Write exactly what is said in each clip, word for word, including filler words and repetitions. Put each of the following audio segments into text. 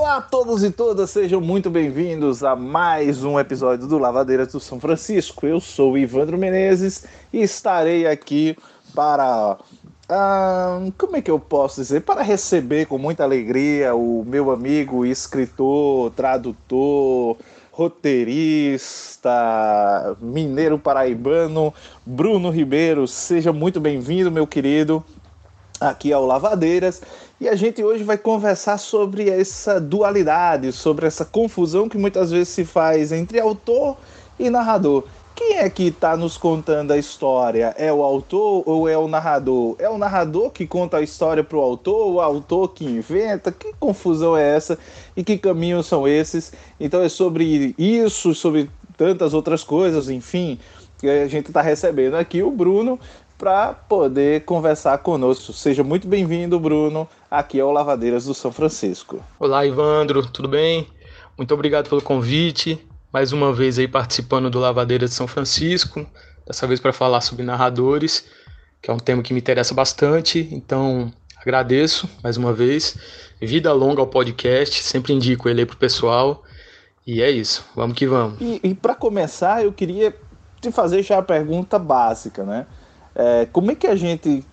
Olá a todos e todas, sejam muito bem-vindos a mais um episódio do Lavadeiras do São Francisco. Eu sou o Ivandro Menezes e estarei aqui para... Uh, como é que eu posso dizer? Para receber com muita alegria o meu amigo escritor, tradutor, roteirista, mineiro paraibano, Bruno Ribeiro. Seja muito bem-vindo, meu querido, aqui ao Lavadeiras. E a gente hoje vai conversar sobre essa dualidade, sobre essa confusão que muitas vezes se faz entre autor e narrador. Quem é que está nos contando a história? É o autor ou é o narrador? É o narrador que conta a história para o autor ou o autor que inventa? Que confusão é essa e que caminhos são esses? Então é sobre isso, sobre tantas outras coisas, enfim, que a gente está recebendo aqui o Bruno para poder conversar conosco. Seja muito bem-vindo, Bruno, aqui ao Lavadeiras do São Francisco. Olá, Ivandro, tudo bem? Muito obrigado pelo convite. Mais uma vez aí participando do Lavadeiras de São Francisco, dessa vez para falar sobre narradores, que é um tema que me interessa bastante, então agradeço mais uma vez. Vida longa ao podcast, sempre indico ele aí pro pessoal, e é isso, vamos que vamos. E, e para começar, eu queria te fazer já a pergunta básica, né? É, como é que a gente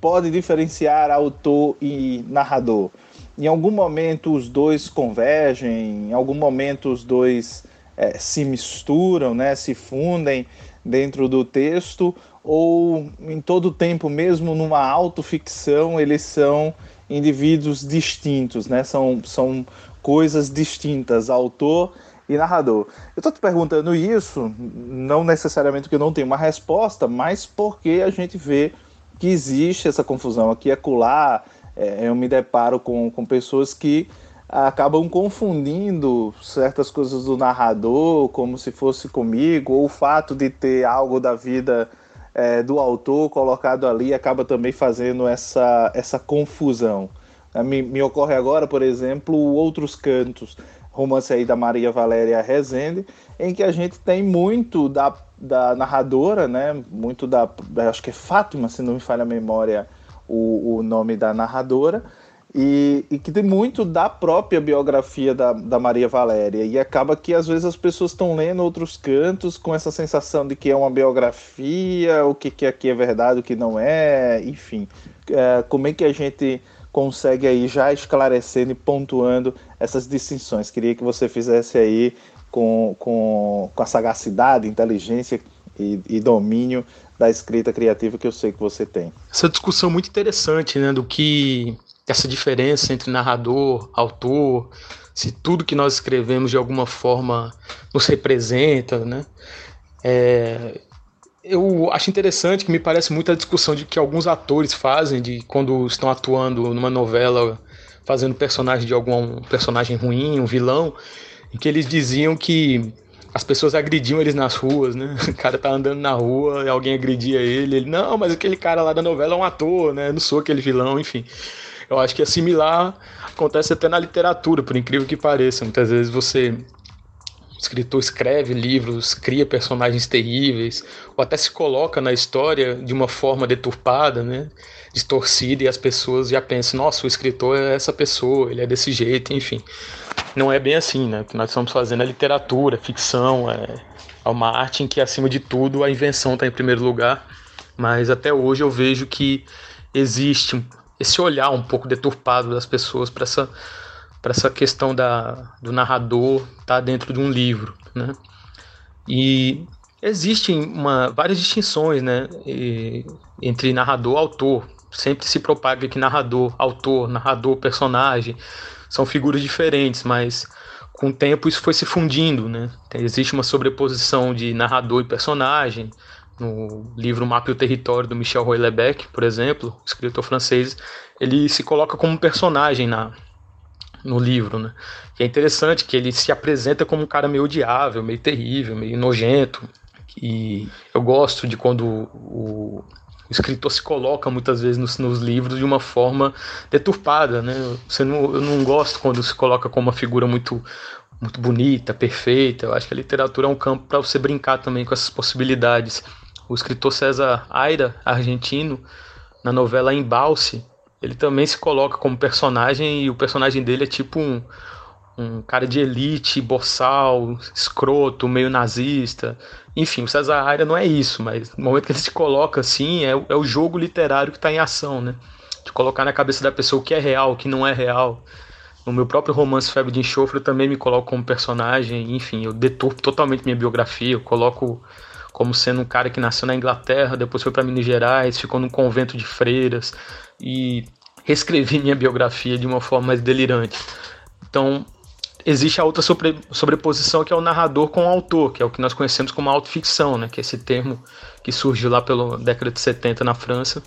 pode diferenciar autor e narrador? Em algum momento os dois convergem, em algum momento os dois... É, se misturam, né, se fundem dentro do texto, ou em todo o tempo, mesmo numa autoficção, eles são indivíduos distintos, né, são, são coisas distintas, autor e narrador. Eu estou te perguntando isso, não necessariamente porque eu não tenho uma resposta, mas porque a gente vê que existe essa confusão aqui e acolá. É, eu me deparo com, com pessoas que acabam confundindo certas coisas do narrador como se fosse comigo, ou o fato de ter algo da vida é, do autor colocado ali acaba também fazendo essa, essa confusão. Me, me ocorre agora, por exemplo, Outros Cantos, romance aí da Maria Valéria Rezende, em que a gente tem muito da, da narradora, né? Muito da, acho que é Fátima, se não me falha a memória o, o nome da narradora, E, e que tem muito da própria biografia da, da Maria Valéria, e acaba que às vezes as pessoas estão lendo Outros Cantos com essa sensação de que é uma biografia, o que, que aqui é verdade, o que não é, enfim. É, como é que a gente consegue aí já esclarecendo e pontuando essas distinções? Queria que você fizesse aí com, com, com a sagacidade, inteligência e, e domínio da escrita criativa que eu sei que você tem. Essa discussão muito interessante, né, do que... essa diferença entre narrador, autor, se tudo que nós escrevemos de alguma forma nos representa, né? É, eu acho interessante que me parece muito a discussão de que alguns atores fazem, de quando estão atuando numa novela, fazendo personagem de algum personagem ruim, um vilão, em que eles diziam que as pessoas agrediam eles nas ruas, né? O cara tá andando na rua e alguém agredia ele, ele, não, mas aquele cara lá da novela é um ator, né? Eu não sou aquele vilão, enfim... Eu acho que é similar, acontece até na literatura, por incrível que pareça. Muitas vezes você, o escritor, escreve livros, cria personagens terríveis, ou até se coloca na história de uma forma deturpada, né? Distorcida, e as pessoas já pensam, nossa, o escritor é essa pessoa, ele é desse jeito, enfim. Não é bem assim, né? O que nós estamos fazendo é literatura, ficção, é, é uma arte em que, acima de tudo, a invenção está em primeiro lugar, mas até hoje eu vejo que existe... esse olhar um pouco deturpado das pessoas para essa, para essa questão da, do narrador estar dentro de um livro, né? E existem uma, várias distinções, né? E, entre narrador e autor. Sempre se propaga que narrador, autor, narrador, personagem são figuras diferentes, mas com o tempo isso foi se fundindo, né? Tem, existe uma sobreposição de narrador e personagem. No livro Mapa e o Território, do Michel Houellebecq, por exemplo, escritor francês, ele se coloca como personagem na, no livro, né? E é interessante que ele se apresenta como um cara meio odiável, meio terrível, meio nojento. E eu gosto de quando o, o escritor se coloca muitas vezes nos, nos livros de uma forma deturpada, né? Você não, eu não gosto quando se coloca como uma figura muito... muito bonita, perfeita. Eu acho que a literatura é um campo para você brincar também com essas possibilidades. O escritor César Aira, argentino, na novela Embalse, ele também se coloca como personagem, e o personagem dele é tipo um, um cara de elite, boçal, escroto, meio nazista. Enfim, o César Aira não é isso, mas no momento que ele se coloca assim, é, é o jogo literário que está em ação, né? De colocar na cabeça da pessoa o que é real, o que não é real. No meu próprio romance Febre de Enxofre, eu também me coloco como personagem, enfim, eu deturpo totalmente minha biografia, eu coloco como sendo um cara que nasceu na Inglaterra, depois foi para Minas Gerais, ficou num convento de freiras e reescrevi minha biografia de uma forma mais delirante. Então, existe a outra sobre, sobreposição, que é o narrador com o autor, que é o que nós conhecemos como autoficção, né? Que é esse termo que surgiu lá pela década de setenta na França,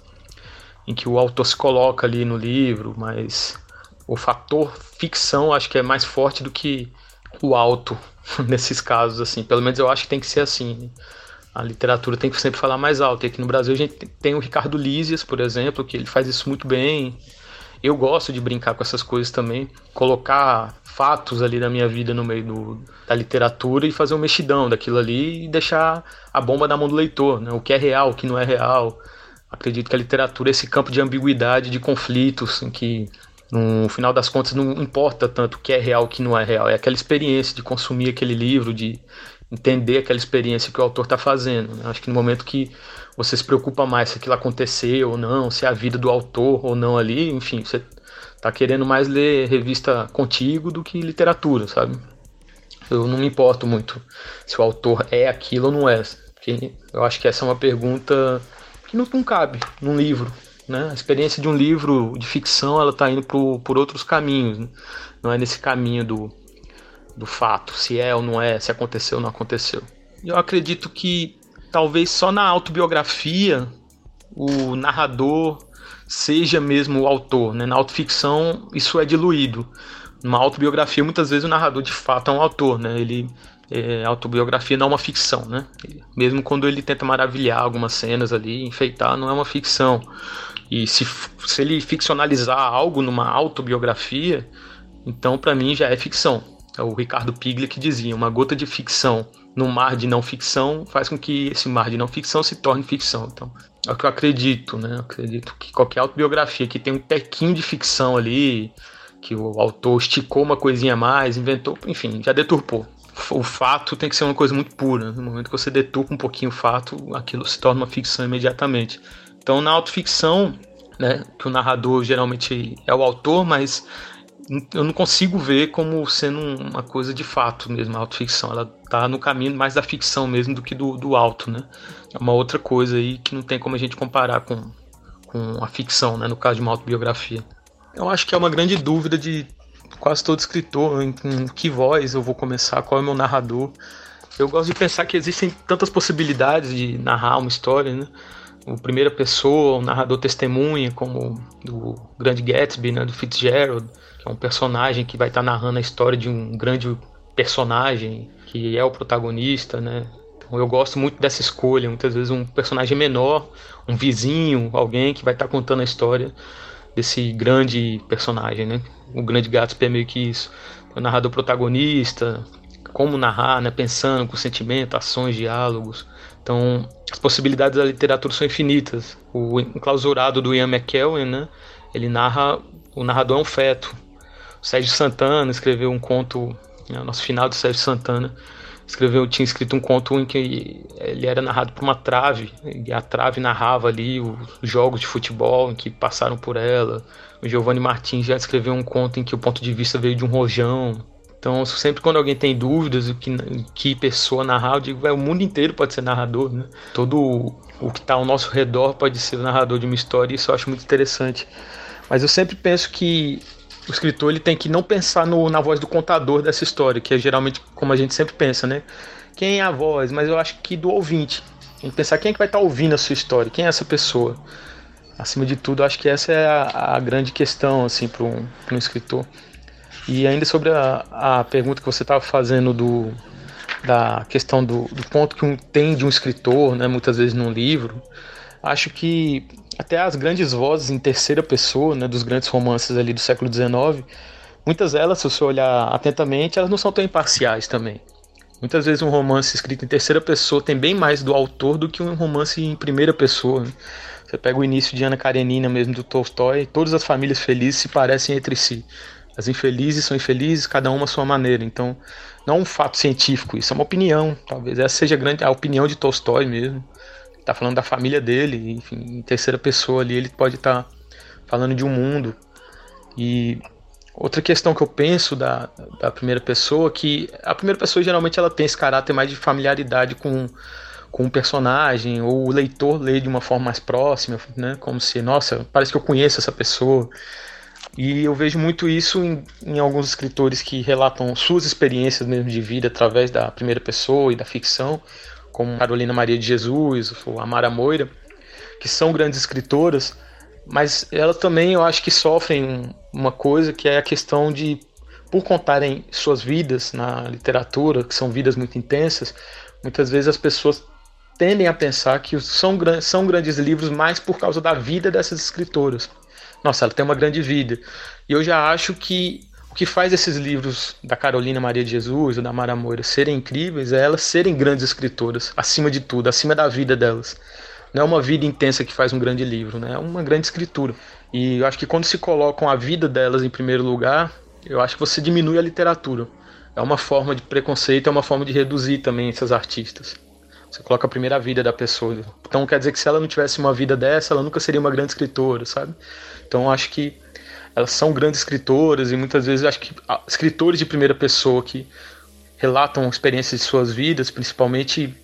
em que o autor se coloca ali no livro, mas o fator ficção acho que é mais forte do que o auto nesses casos, assim. Pelo menos eu acho que tem que ser assim, né? A literatura tem que sempre falar mais alto. E aqui no Brasil a gente tem o Ricardo Lísias, por exemplo, que ele faz isso muito bem. Eu gosto de brincar com essas coisas também, colocar fatos ali da minha vida no meio do, da literatura e fazer um mexidão daquilo ali e deixar a bomba na mão do leitor, né? O que é real, o que não é real. Acredito que a literatura é esse campo de ambiguidade, de conflitos, em que no final das contas não importa tanto o que é real, o que não é real. É aquela experiência de consumir aquele livro, de entender aquela experiência que o autor está fazendo, né? Acho que no momento que você se preocupa mais se aquilo aconteceu ou não, se é a vida do autor ou não ali, enfim, você está querendo mais ler revista Contigo do que literatura, sabe? Eu não me importo muito se o autor é aquilo ou não é, porque eu acho que essa é uma pergunta que não, não cabe num livro, né? A experiência de um livro de ficção, ela está indo pro, por outros caminhos, né? Não é nesse caminho do, do fato, se é ou não é, se aconteceu ou não aconteceu. Eu acredito que talvez só na autobiografia o narrador seja mesmo o autor, né? Na autoficção isso é diluído. Numa autobiografia muitas vezes o narrador de fato é um autor, né? Ele, é, a autobiografia não é uma ficção, né? Mesmo quando ele tenta maravilhar algumas cenas ali, enfeitar, não é uma ficção. E se, se ele ficcionalizar algo numa autobiografia, então para mim já é ficção. É o Ricardo Piglia que dizia: uma gota de ficção no mar de não ficção faz com que esse mar de não ficção se torne ficção. Então é o que eu acredito, né? Eu acredito que qualquer autobiografia que tem um tequinho de ficção ali, que o autor esticou uma coisinha a mais, inventou, enfim, já deturpou. O fato tem que ser uma coisa muito pura. No momento que você deturpa um pouquinho o fato, aquilo se torna uma ficção imediatamente. Então, na autoficção, né, que o narrador geralmente é o autor, mas eu não consigo ver como sendo uma coisa de fato mesmo, a autoficção. Ela está no caminho mais da ficção mesmo do que do, do auto, né? É uma outra coisa aí que não tem como a gente comparar com, com a ficção, né, no caso de uma autobiografia. Eu acho que é uma grande dúvida de quase todo escritor, em que voz eu vou começar, qual é o meu narrador. Eu gosto de pensar que existem tantas possibilidades de narrar uma história, né? O primeira pessoa, o narrador testemunha, como do Grande Gatsby, né, do Fitzgerald, que é um personagem que vai estar narrando a história de um grande personagem, que é o protagonista, né? Então, eu gosto muito dessa escolha, muitas vezes um personagem menor, um vizinho, alguém que vai estar contando a história desse grande personagem, né? O Grande Gatsby é meio que isso. O narrador protagonista, como narrar, né? Pensando com sentimento, ações, diálogos. Então, as possibilidades da literatura são infinitas. O Enclausurado do Ian McKellen, né? Ele narra, o narrador é um feto. O Sérgio Sant'Anna escreveu um conto, né? O nosso final do Sérgio Sant'Anna, escreveu, tinha escrito um conto em que ele era narrado por uma trave, e a trave narrava ali os jogos de futebol em que passaram por ela. O Giovanni Martins já escreveu um conto em que o ponto de vista veio de um rojão. Então, sempre quando alguém tem dúvidas do que, que pessoa narrar, eu digo, é, o mundo inteiro pode ser narrador, né? Todo o, o que está ao nosso redor pode ser narrador de uma história, e isso eu acho muito interessante. Mas eu sempre penso que o escritor, ele tem que não pensar no, na voz do contador dessa história, que é geralmente como a gente sempre pensa, né? Quem é a voz? Mas eu acho que do ouvinte. Tem que pensar quem é que vai estar ouvindo a sua história, quem é essa pessoa. Acima de tudo, acho que essa é a, a grande questão, assim, para um, para um escritor. E ainda sobre a, a pergunta que você estava fazendo do, da questão do, do ponto que um tem de um escritor, né, muitas vezes num livro, acho que até as grandes vozes em terceira pessoa, né, dos grandes romances ali do século dezenove, muitas delas, se você olhar atentamente, elas não são tão imparciais também. Muitas vezes um romance escrito em terceira pessoa tem bem mais do autor do que um romance em primeira pessoa, né? Você pega o início de Ana Karenina mesmo, do Tolstói, todas as famílias felizes se parecem entre si. As infelizes são infelizes, cada uma à sua maneira. Então, não é um fato científico, isso é uma opinião. Talvez essa seja a, grande, a opinião de Tolstói mesmo. Ele está falando da família dele, enfim, em terceira pessoa ali, ele pode estar tá falando de um mundo. E outra questão que eu penso da, da primeira pessoa, que a primeira pessoa geralmente ela tem esse caráter mais de familiaridade com, com o personagem, ou o leitor lê de uma forma mais próxima, né? Como se, nossa, parece que eu conheço essa pessoa. E eu vejo muito isso em, em alguns escritores que relatam suas experiências mesmo de vida através da primeira pessoa e da ficção, como Carolina Maria de Jesus ou Amara Moira, que são grandes escritoras, mas elas também, eu acho que sofrem uma coisa que é a questão de, por contarem suas vidas na literatura, que são vidas muito intensas, muitas vezes as pessoas tendem a pensar que são, são grandes livros mais por causa da vida dessas escritoras. Nossa, ela tem uma grande vida. E eu já acho que o que faz esses livros da Carolina Maria de Jesus ou da Amara Moira serem incríveis é elas serem grandes escritoras, acima de tudo, acima da vida delas. Não é uma vida intensa que faz um grande livro, né? É uma grande escritura. E eu acho que quando se colocam a vida delas em primeiro lugar, eu acho que você diminui a literatura. É uma forma de preconceito, é uma forma de reduzir também essas artistas. Você coloca a primeira vida da pessoa. Então quer dizer que se ela não tivesse uma vida dessa, ela nunca seria uma grande escritora, sabe? Então acho que elas são grandes escritoras e muitas vezes acho que escritores de primeira pessoa que relatam experiências de suas vidas, principalmente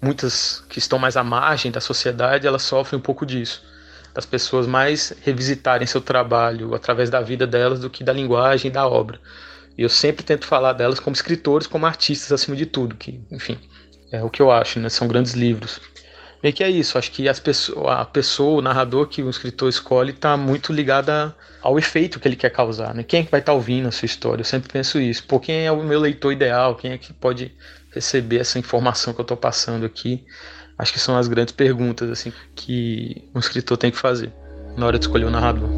muitas que estão mais à margem da sociedade, elas sofrem um pouco disso. Das pessoas mais revisitarem seu trabalho através da vida delas do que da linguagem e da obra. E eu sempre tento falar delas como escritores, como artistas acima de tudo, que, enfim... É o que eu acho, né? São grandes livros. Meio que é isso, acho que as pessoas, a pessoa, o narrador que o escritor escolhe está muito ligada ao efeito que ele quer causar, né? Quem é que vai estar tá ouvindo a sua história? Eu sempre penso isso. Pô, quem é o meu leitor ideal? Quem é que pode receber essa informação que eu estou passando aqui? Acho que são as grandes perguntas assim, que um escritor tem que fazer na hora de escolher o narrador.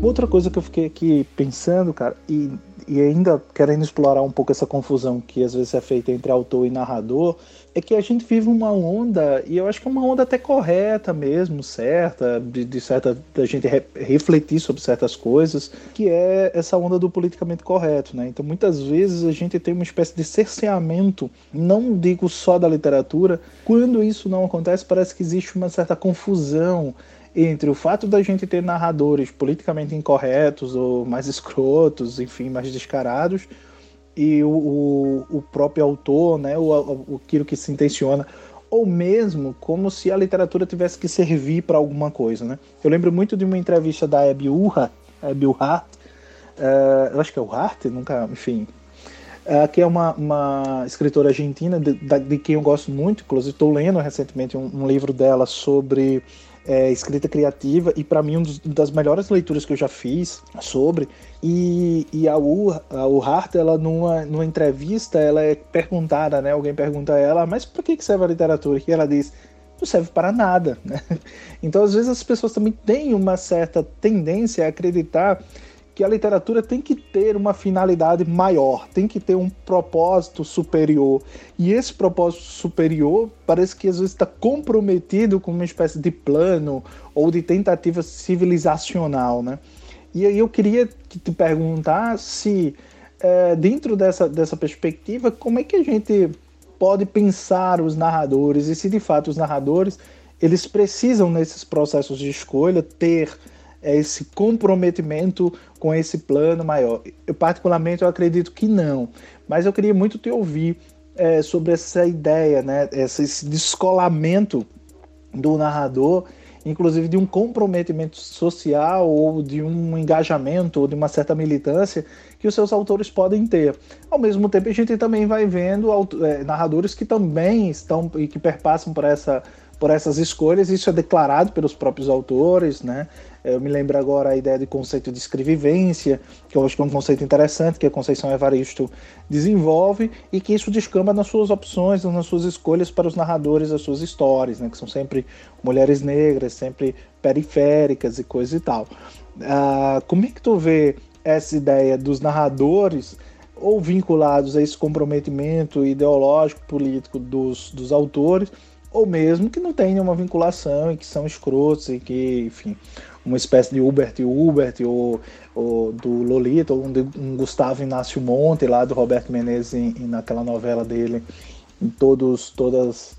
Outra coisa que eu fiquei aqui pensando, cara, e e ainda querendo explorar um pouco essa confusão que às vezes é feita entre autor e narrador, é que a gente vive uma onda, e eu acho que é uma onda até correta mesmo, certa, de, de certa, da gente re, refletir sobre certas coisas, que é essa onda do politicamente correto, né? Então muitas vezes a gente tem uma espécie de cerceamento, não digo só da literatura, quando isso não acontece parece que existe uma certa confusão entre o fato da gente ter narradores politicamente incorretos ou mais escrotos, enfim, mais descarados, e o, o, o próprio autor, né, o, o, aquilo que se intenciona, ou mesmo como se a literatura tivesse que servir para alguma coisa, né? Eu lembro muito de uma entrevista da Abby Urra, Abby Urra, uh, eu acho que é o Hart, nunca, enfim, uh, que é uma, uma escritora argentina, de, de quem eu gosto muito, inclusive estou lendo recentemente um, um livro dela sobre... É, escrita criativa, e para mim uma das melhores leituras que eu já fiz sobre, e, e a Urhart, ela numa, numa entrevista, ela é perguntada, né, alguém pergunta a ela, mas para que serve a literatura? E ela diz, não serve para nada, né? Então às vezes as pessoas também têm uma certa tendência a acreditar que a literatura tem que ter uma finalidade maior, tem que ter um propósito superior. E esse propósito superior parece que às vezes está comprometido com uma espécie de plano ou de tentativa civilizacional, né? E aí eu queria te perguntar se, é, dentro dessa, dessa perspectiva, como é que a gente pode pensar os narradores e se de fato os narradores eles precisam, nesses processos de escolha, ter... é esse comprometimento com esse plano maior. Eu particularmente eu acredito que não, mas eu queria muito te ouvir é, sobre essa ideia, né? Esse, esse descolamento do narrador, inclusive de um comprometimento social ou de um engajamento ou de uma certa militância que os seus autores podem ter. Ao mesmo tempo, a gente também vai vendo é, narradores que também estão e que perpassam por essa... por essas escolhas, isso é declarado pelos próprios autores, né? Eu me lembro agora a ideia de conceito de escrevivência, que eu acho que é um conceito interessante, que a Conceição Evaristo desenvolve, e que isso descamba nas suas opções, nas suas escolhas para os narradores das suas histórias, né? Que são sempre mulheres negras, sempre periféricas e coisa e tal. Ah, como é que tu vê essa ideia dos narradores ou vinculados a esse comprometimento ideológico, político dos, dos autores, ou mesmo que não tem nenhuma vinculação e que são escrotos e que, enfim, uma espécie de Hubert e Hubert ou, ou do Lolita, ou um, um Gustavo Inácio Monte lá do Roberto Menezes em, em, naquela novela dele, em todos, todas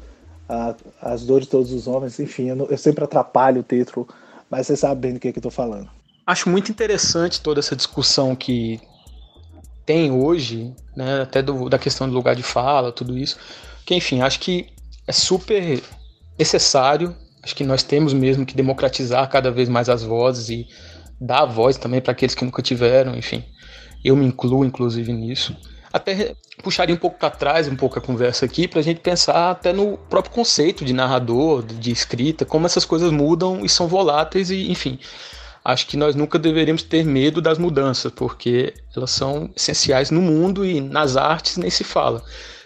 a, as dores de todos os homens, enfim, eu, não, eu sempre atrapalho o título, mas vocês sabem do que, é que eu estou falando. Acho muito interessante toda essa discussão que tem hoje, né, até do, da questão do lugar de fala, tudo isso, que enfim, acho que é super necessário, acho que nós temos mesmo que democratizar cada vez mais as vozes e dar a voz também para aqueles que nunca tiveram, enfim, eu me incluo inclusive nisso. Até puxaria um pouco para trás, um pouco a conversa aqui, para a gente pensar até no próprio conceito de narrador, de escrita, como essas coisas mudam e são voláteis e, enfim, acho que nós nunca deveríamos ter medo das mudanças, porque elas são essenciais no mundo e nas artes nem se fala.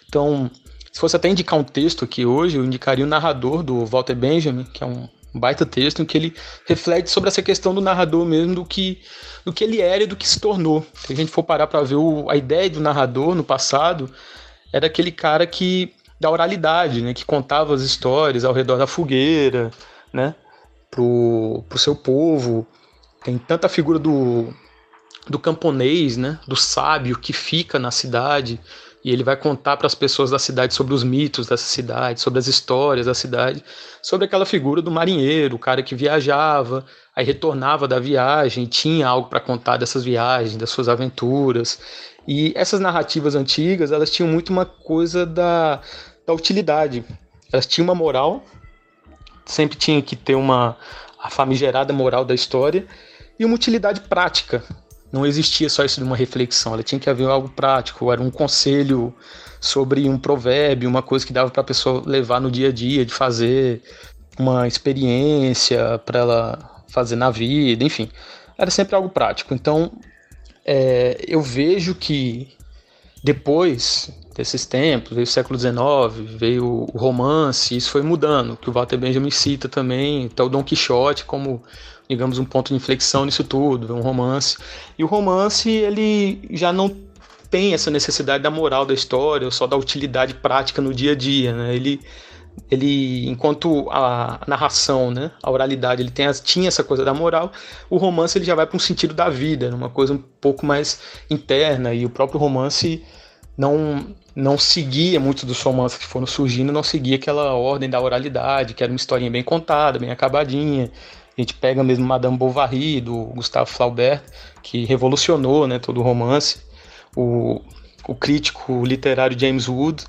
Então, se fosse até indicar um texto aqui hoje, eu indicaria o Narrador, do Walter Benjamin, que é um baita texto, em que ele reflete sobre essa questão do narrador mesmo, do que, do que ele era e do que se tornou. Se a gente for parar para ver o, a ideia do narrador no passado, era aquele cara que, da oralidade, né, que contava as histórias ao redor da fogueira, né, pro, pro seu povo. Tem tanta figura do, do camponês, né, do sábio que fica na cidade, e ele vai contar para as pessoas da cidade sobre os mitos dessa cidade, sobre as histórias da cidade, sobre aquela figura do marinheiro, o cara que viajava, aí retornava da viagem, tinha algo para contar dessas viagens, das suas aventuras. E essas narrativas antigas, elas tinham muito uma coisa da, da utilidade. Elas tinham uma moral, sempre tinha que ter uma a famigerada moral da história e uma utilidade prática. Não existia só isso de uma reflexão, ela tinha que haver algo prático, era um conselho sobre um provérbio, uma coisa que dava para a pessoa levar no dia a dia, de fazer uma experiência para ela fazer na vida, enfim. Era sempre algo prático. Então, é, eu vejo que depois desses tempos, veio o século dezenove, veio o romance, isso foi mudando, que o Walter Benjamin cita também, até o Dom Quixote como, digamos, um ponto de inflexão nisso tudo, um romance. E o romance, ele já não tem essa necessidade da moral da história, ou só da utilidade prática no dia a dia, né? Ele, ele enquanto a narração, né, a oralidade, ele tem, tinha essa coisa da moral, o romance ele já vai para um sentido da vida, uma coisa um pouco mais interna, e o próprio romance não, não seguia, muitos dos romances que foram surgindo, não seguia aquela ordem da oralidade, que era uma historinha bem contada, bem acabadinha. A gente pega mesmo Madame Bovary, do Gustave Flaubert, que revolucionou, né, todo o romance. O, o crítico literário James Wood,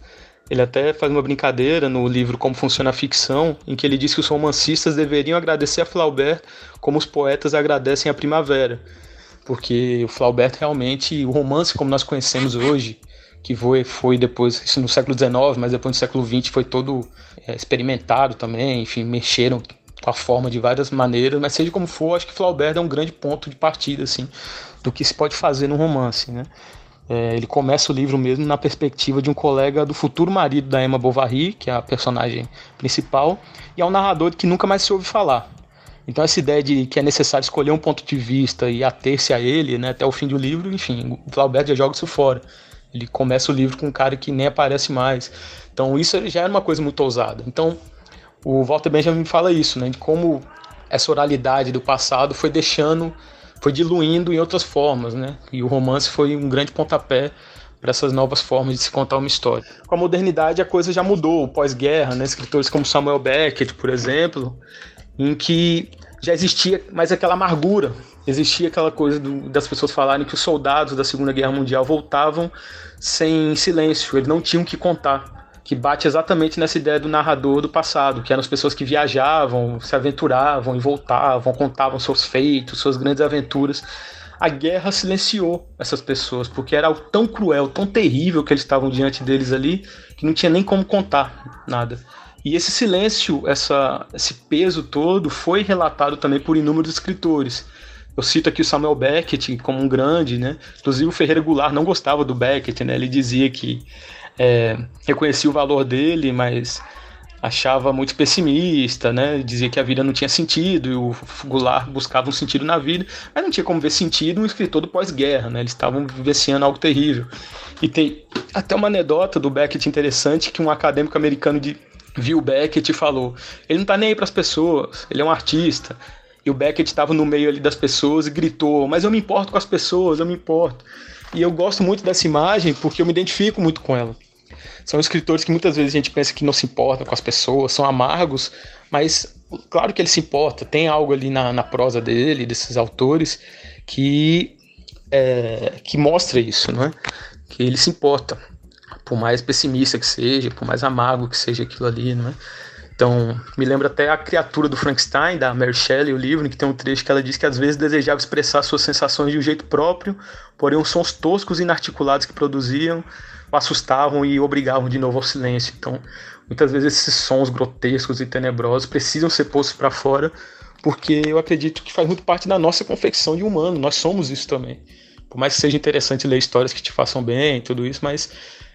ele até faz uma brincadeira no livro Como Funciona a Ficção, em que ele diz que os romancistas deveriam agradecer a Flaubert como os poetas agradecem a primavera. Porque o Flaubert realmente, o romance como nós conhecemos hoje, que foi, foi depois, isso no século dezenove, mas depois no século vinte foi todo é, experimentado também, enfim, mexeram com a forma de várias maneiras, mas seja como for, acho que Flaubert é um grande ponto de partida, assim, do que se pode fazer num romance, né? É, ele começa o livro mesmo na perspectiva de um colega do futuro marido da Emma Bovary, que é a personagem principal, e é um narrador que nunca mais se ouve falar. Então essa ideia de que é necessário escolher um ponto de vista e ater-se a ele, né, até o fim do livro, enfim, Flaubert já joga isso fora. Ele começa o livro com um cara que nem aparece mais. Então isso já era uma coisa muito ousada. Então o Walter Benjamin fala isso, né, de como essa oralidade do passado foi deixando, foi diluindo em outras formas, né, e o romance foi um grande pontapé para essas novas formas de se contar uma história. Com a modernidade a coisa já mudou, pós-guerra, né, escritores como Samuel Beckett, por exemplo, em que já existia mais aquela amargura, existia aquela coisa do, das pessoas falarem que os soldados da Segunda Guerra Mundial voltavam sem silêncio, eles não tinham o que contar. Que bate exatamente nessa ideia do narrador do passado, que eram as pessoas que viajavam, se aventuravam e voltavam, contavam seus feitos, suas grandes aventuras. A guerra silenciou essas pessoas, porque era algo tão cruel, tão terrível que eles estavam diante deles ali, que não tinha nem como contar nada. E esse silêncio, essa, esse peso todo, foi relatado também por inúmeros escritores. Eu cito aqui o Samuel Beckett como um grande, né? Inclusive o Ferreira Gullar não gostava do Beckett, né? Ele dizia que É, reconhecia o valor dele, mas achava muito pessimista, né? Dizia que a vida não tinha sentido, e o Goulart buscava um sentido na vida, mas não tinha como ver sentido um escritor do pós-guerra, né? Eles estavam vivenciando algo terrível. E tem até uma anedota do Beckett interessante, que um acadêmico americano de viu o Beckett e falou: ele não tá nem aí pras pessoas, ele é um artista. E o Beckett estava no meio ali das pessoas e gritou: mas eu me importo com as pessoas, eu me importo. E eu gosto muito dessa imagem porque eu me identifico muito com ela. São escritores que muitas vezes a gente pensa que não se importam com as pessoas, são amargos, mas claro que ele se importa. Tem algo ali na, na prosa dele, desses autores, que, é, que mostra isso, né? Que ele se importa, por mais pessimista que seja, por mais amargo que seja aquilo ali, né? Então, me lembra até A Criatura do Frankenstein, da Mary Shelley, o livro, que tem um trecho que ela diz que às vezes desejava expressar suas sensações de um jeito próprio, porém os sons toscos e inarticulados que produziam o assustavam e obrigavam de novo ao silêncio. Então, muitas vezes esses sons grotescos e tenebrosos precisam ser postos para fora, porque eu acredito que faz muito parte da nossa confecção de humano, nós somos isso também. Por mais que seja interessante ler histórias que te façam bem e tudo isso, mas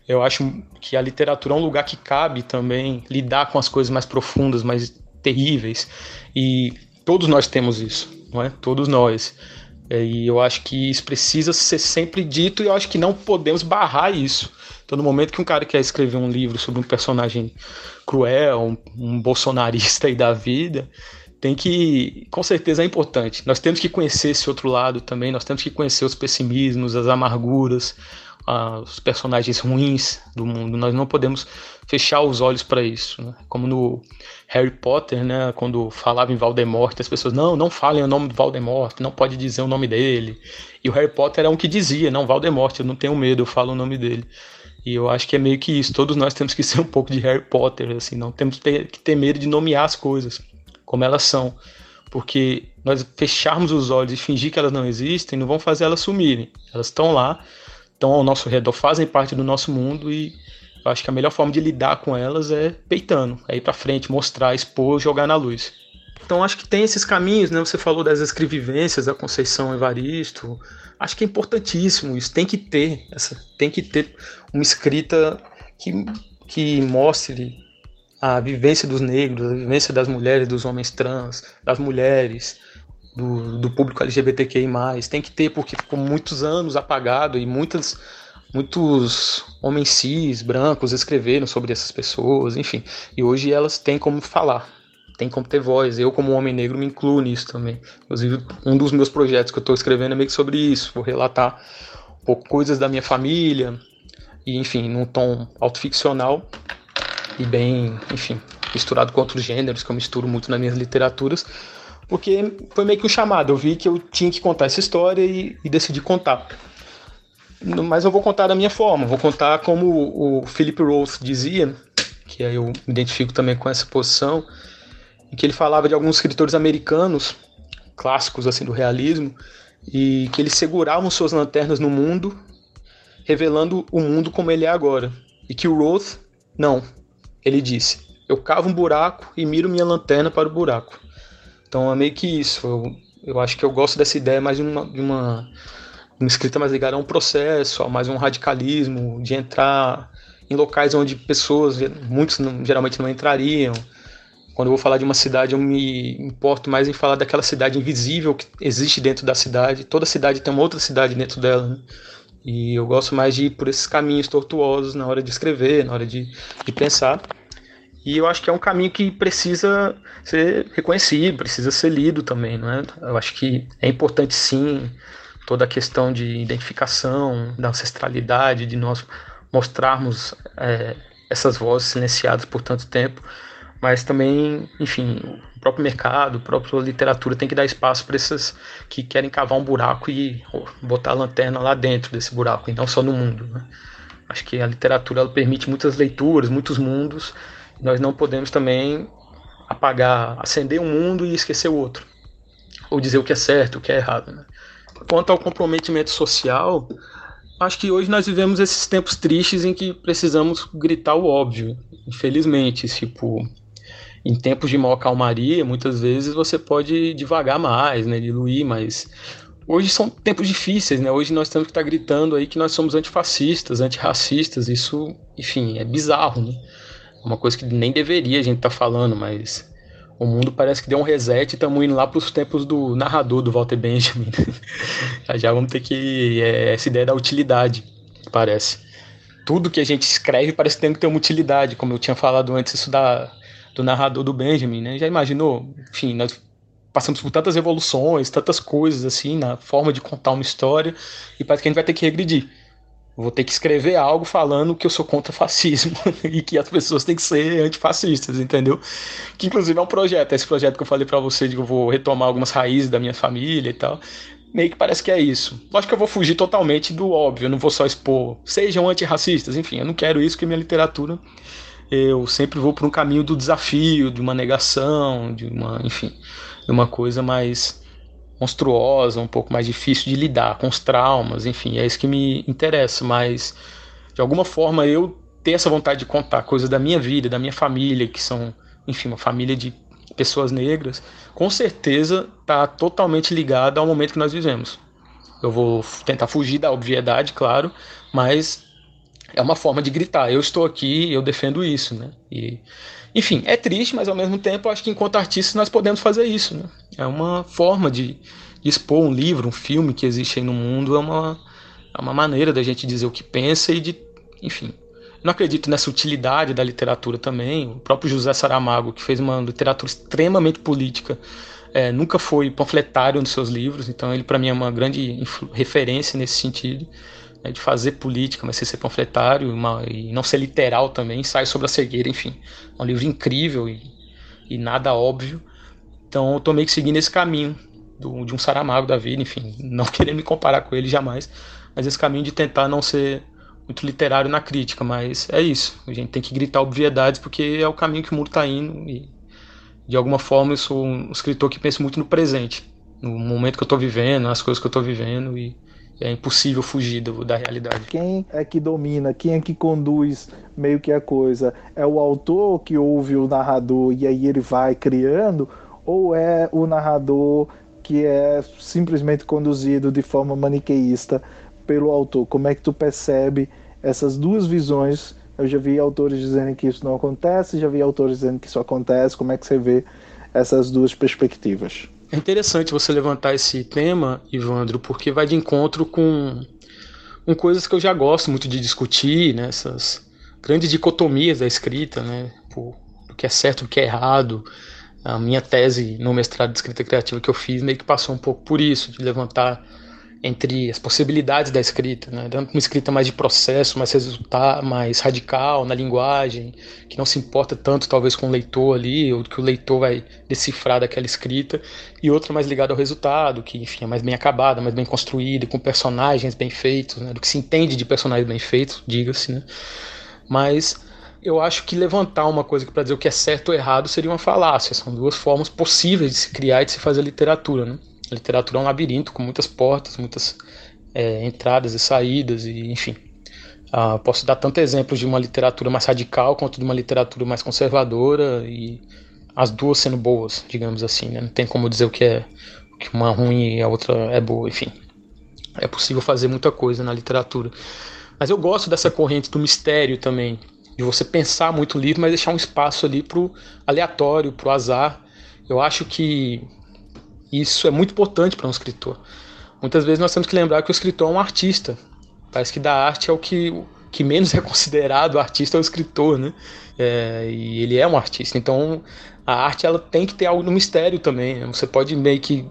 eu acho que a literatura é um lugar que cabe também lidar com as coisas mais profundas, mais terríveis. E todos nós temos isso, não é? Todos nós. E eu acho que isso precisa ser sempre dito e eu acho que não podemos barrar isso. Então, no momento que um cara quer escrever um livro sobre um personagem cruel, um, um bolsonarista aí da vida, tem que, com certeza é importante. Nós temos que conhecer esse outro lado também, nós temos que conhecer os pessimismos, as amarguras, ah, os personagens ruins do mundo. Nós não podemos fechar os olhos para isso, né? Como no Harry Potter, né? Quando falava em Voldemort, as pessoas: não, não falem o nome do Voldemort, não pode dizer o nome dele. E o Harry Potter é um que dizia: não, Voldemort, eu não tenho medo, eu falo o nome dele. E eu acho que é meio que isso, todos nós temos que ser um pouco de Harry Potter, assim, não temos que ter medo de nomear as coisas como elas são, porque nós fecharmos os olhos e fingir que elas não existem não vão fazer elas sumirem. Elas estão lá, estão ao nosso redor, fazem parte do nosso mundo, e eu acho que a melhor forma de lidar com elas é peitando, é ir pra frente, mostrar, expor, jogar na luz. Então acho que tem esses caminhos, né? Você falou das escrevivências da Conceição Evaristo, acho que é importantíssimo isso, tem que ter, essa, tem que ter uma escrita que, que mostre a vivência dos negros, a vivência das mulheres, dos homens trans, das mulheres, Do, do público L G B T Q I mais, tem que ter, porque ficou muitos anos apagado e muitas, muitos homens cis, brancos, escreveram sobre essas pessoas, enfim. E hoje elas têm como falar, têm como ter voz. Eu, como homem negro, me incluo nisso também. Inclusive, um dos meus projetos que eu estou escrevendo é meio que sobre isso. Vou relatar um pouco coisas da minha família, e enfim, num tom autoficcional e bem, enfim, misturado com outros gêneros, que eu misturo muito nas minhas literaturas, porque foi meio que um chamado, eu vi que eu tinha que contar essa história e, e decidi contar. Mas eu vou contar da minha forma, vou contar como o, o Philip Roth dizia, que aí eu me identifico também com essa posição, em que ele falava de alguns escritores americanos, clássicos assim do realismo, e que eles seguravam suas lanternas no mundo, revelando o mundo como ele é agora. E que o Roth, não, ele disse: eu cavo um buraco e miro minha lanterna para o buraco. Então é meio que isso, eu, eu acho que eu gosto dessa ideia mais de uma, de uma, uma escrita mais ligada a um processo, a mais um radicalismo, de entrar em locais onde pessoas, muitos não, geralmente não entrariam. Quando eu vou falar de uma cidade, eu me importo mais em falar daquela cidade invisível que existe dentro da cidade, toda cidade tem uma outra cidade dentro dela, né? E eu gosto mais de ir por esses caminhos tortuosos na hora de escrever, na hora de, de pensar. E eu acho que é um caminho que precisa ser reconhecido, precisa ser lido também, não é? Eu acho que é importante, sim, toda a questão de identificação, da ancestralidade, de nós mostrarmos é, essas vozes silenciadas por tanto tempo, mas também, enfim, o próprio mercado, a própria literatura tem que dar espaço para essas que querem cavar um buraco e oh, botar a lanterna lá dentro desse buraco, e não só no mundo, né? Acho que a literatura ela permite muitas leituras, muitos mundos. Nós não podemos também apagar, acender um mundo e esquecer o outro, ou dizer o que é certo, o que é errado, né? Quanto ao comprometimento social, acho que hoje nós vivemos esses tempos tristes em que precisamos gritar o óbvio, infelizmente. Tipo, em tempos de maior calmaria, muitas vezes você pode divagar mais, né, diluir, mas hoje são tempos difíceis, né? Hoje nós temos que estar gritando aí que nós somos antifascistas, antirracistas, isso, enfim, é bizarro, né? Uma coisa que nem deveria a gente estar tá falando, mas o mundo parece que deu um reset e estamos indo lá para os tempos do narrador, do Walter Benjamin. Já vamos ter que... É, essa ideia da utilidade, parece. tudo que a gente escreve parece que tem que ter uma utilidade, como eu tinha falado antes, isso da, do narrador do Benjamin, né? Já imaginou? Enfim, nós passamos por tantas evoluções, tantas coisas assim, na forma de contar uma história, e parece que a gente vai ter que regredir. Vou ter que escrever algo falando que eu sou contra fascismo e que as pessoas têm que ser antifascistas, entendeu? Que inclusive é um projeto, esse projeto que eu falei pra você, de que eu vou retomar algumas raízes da minha família e tal, meio que parece que é isso. Lógico que eu vou fugir totalmente do óbvio, eu não vou só expor, sejam antirracistas, enfim, eu não quero isso, que minha literatura, eu sempre vou por um caminho do desafio, de uma negação, de uma, enfim, de uma coisa mais monstruosa, um pouco mais difícil de lidar com os traumas, enfim, é isso que me interessa, mas de alguma forma eu ter essa vontade de contar coisas da minha vida, da minha família, que são, enfim, uma família de pessoas negras, com certeza está totalmente ligada ao momento que nós vivemos. Eu vou tentar fugir da obviedade, claro, mas é uma forma de gritar, eu estou aqui, eu defendo isso, né? E, enfim, é triste, mas ao mesmo tempo acho que enquanto artistas nós podemos fazer isso, né? É uma forma de, de expor um livro, um filme que existe aí no mundo, é uma, é uma maneira da gente dizer o que pensa e de, enfim, eu não acredito nessa utilidade da literatura também. O próprio José Saramago, que fez uma literatura extremamente política, é, nunca foi panfletário nos seus livros, então ele para mim é uma grande referência nesse sentido, de fazer política, mas sem ser panfletário, uma, e não ser literal também, Ensaio sobre a Cegueira, enfim, é um livro incrível e, e nada óbvio, então eu tô meio que seguindo esse caminho do, de um Saramago da vida, enfim, não querendo me comparar com ele jamais, mas esse caminho de tentar não ser muito literário na crítica, mas é isso, a gente tem que gritar obviedades, porque é o caminho que o mundo tá indo, e de alguma forma eu sou um escritor que pensa muito no presente, no momento que eu tô vivendo, nas coisas que eu tô vivendo, e é impossível fugir da realidade. Quem é que domina, quem é que conduz meio que a coisa? É o autor que ouve o narrador e aí ele vai criando? Ou é o narrador que é simplesmente conduzido de forma maniqueísta pelo autor? Como é que tu percebe essas duas visões? Eu já vi autores dizendo que isso não acontece, já vi autores dizendo que isso acontece. Como é que você vê essas duas perspectivas? É interessante você levantar esse tema, Ivandro, porque vai de encontro com, com coisas que eu já gosto muito de discutir, né? Essas grandes dicotomias da escrita, né? Por, do que é certo, do que é errado. A minha tese no mestrado de escrita criativa que eu fiz meio que passou um pouco por isso, de levantar entre as possibilidades da escrita, né? Uma escrita mais de processo, mais resultado, mais radical na linguagem, que não se importa tanto talvez com o leitor ali, ou que o leitor vai decifrar daquela escrita, e outra mais ligada ao resultado, que enfim é mais bem acabada, mais bem construída, com personagens bem feitos, né? Do que se entende de personagens bem feitos, diga-se, né? Mas eu acho que levantar uma coisa que para dizer o que é certo ou errado seria uma falácia, são duas formas possíveis de se criar e de se fazer literatura, né? A literatura é um labirinto com muitas portas, muitas é, entradas e saídas, e, enfim. Ah, posso dar tanto exemplos de uma literatura mais radical quanto de uma literatura mais conservadora, e as duas sendo boas, digamos assim, né? Não tem como dizer o que é que uma ruim e a outra é boa, enfim. É possível fazer muita coisa na literatura. Mas eu gosto dessa corrente do mistério também, de você pensar muito o livro, mas deixar um espaço ali pro aleatório, pro azar. Eu acho que isso é muito importante para um escritor. Muitas vezes nós temos que lembrar que o escritor é um artista. Parece que da arte é o que, o que menos é considerado. O artista é o escritor, né? É, e ele é um artista. Então a arte ela tem que ter algo no mistério também, né? Você pode meio que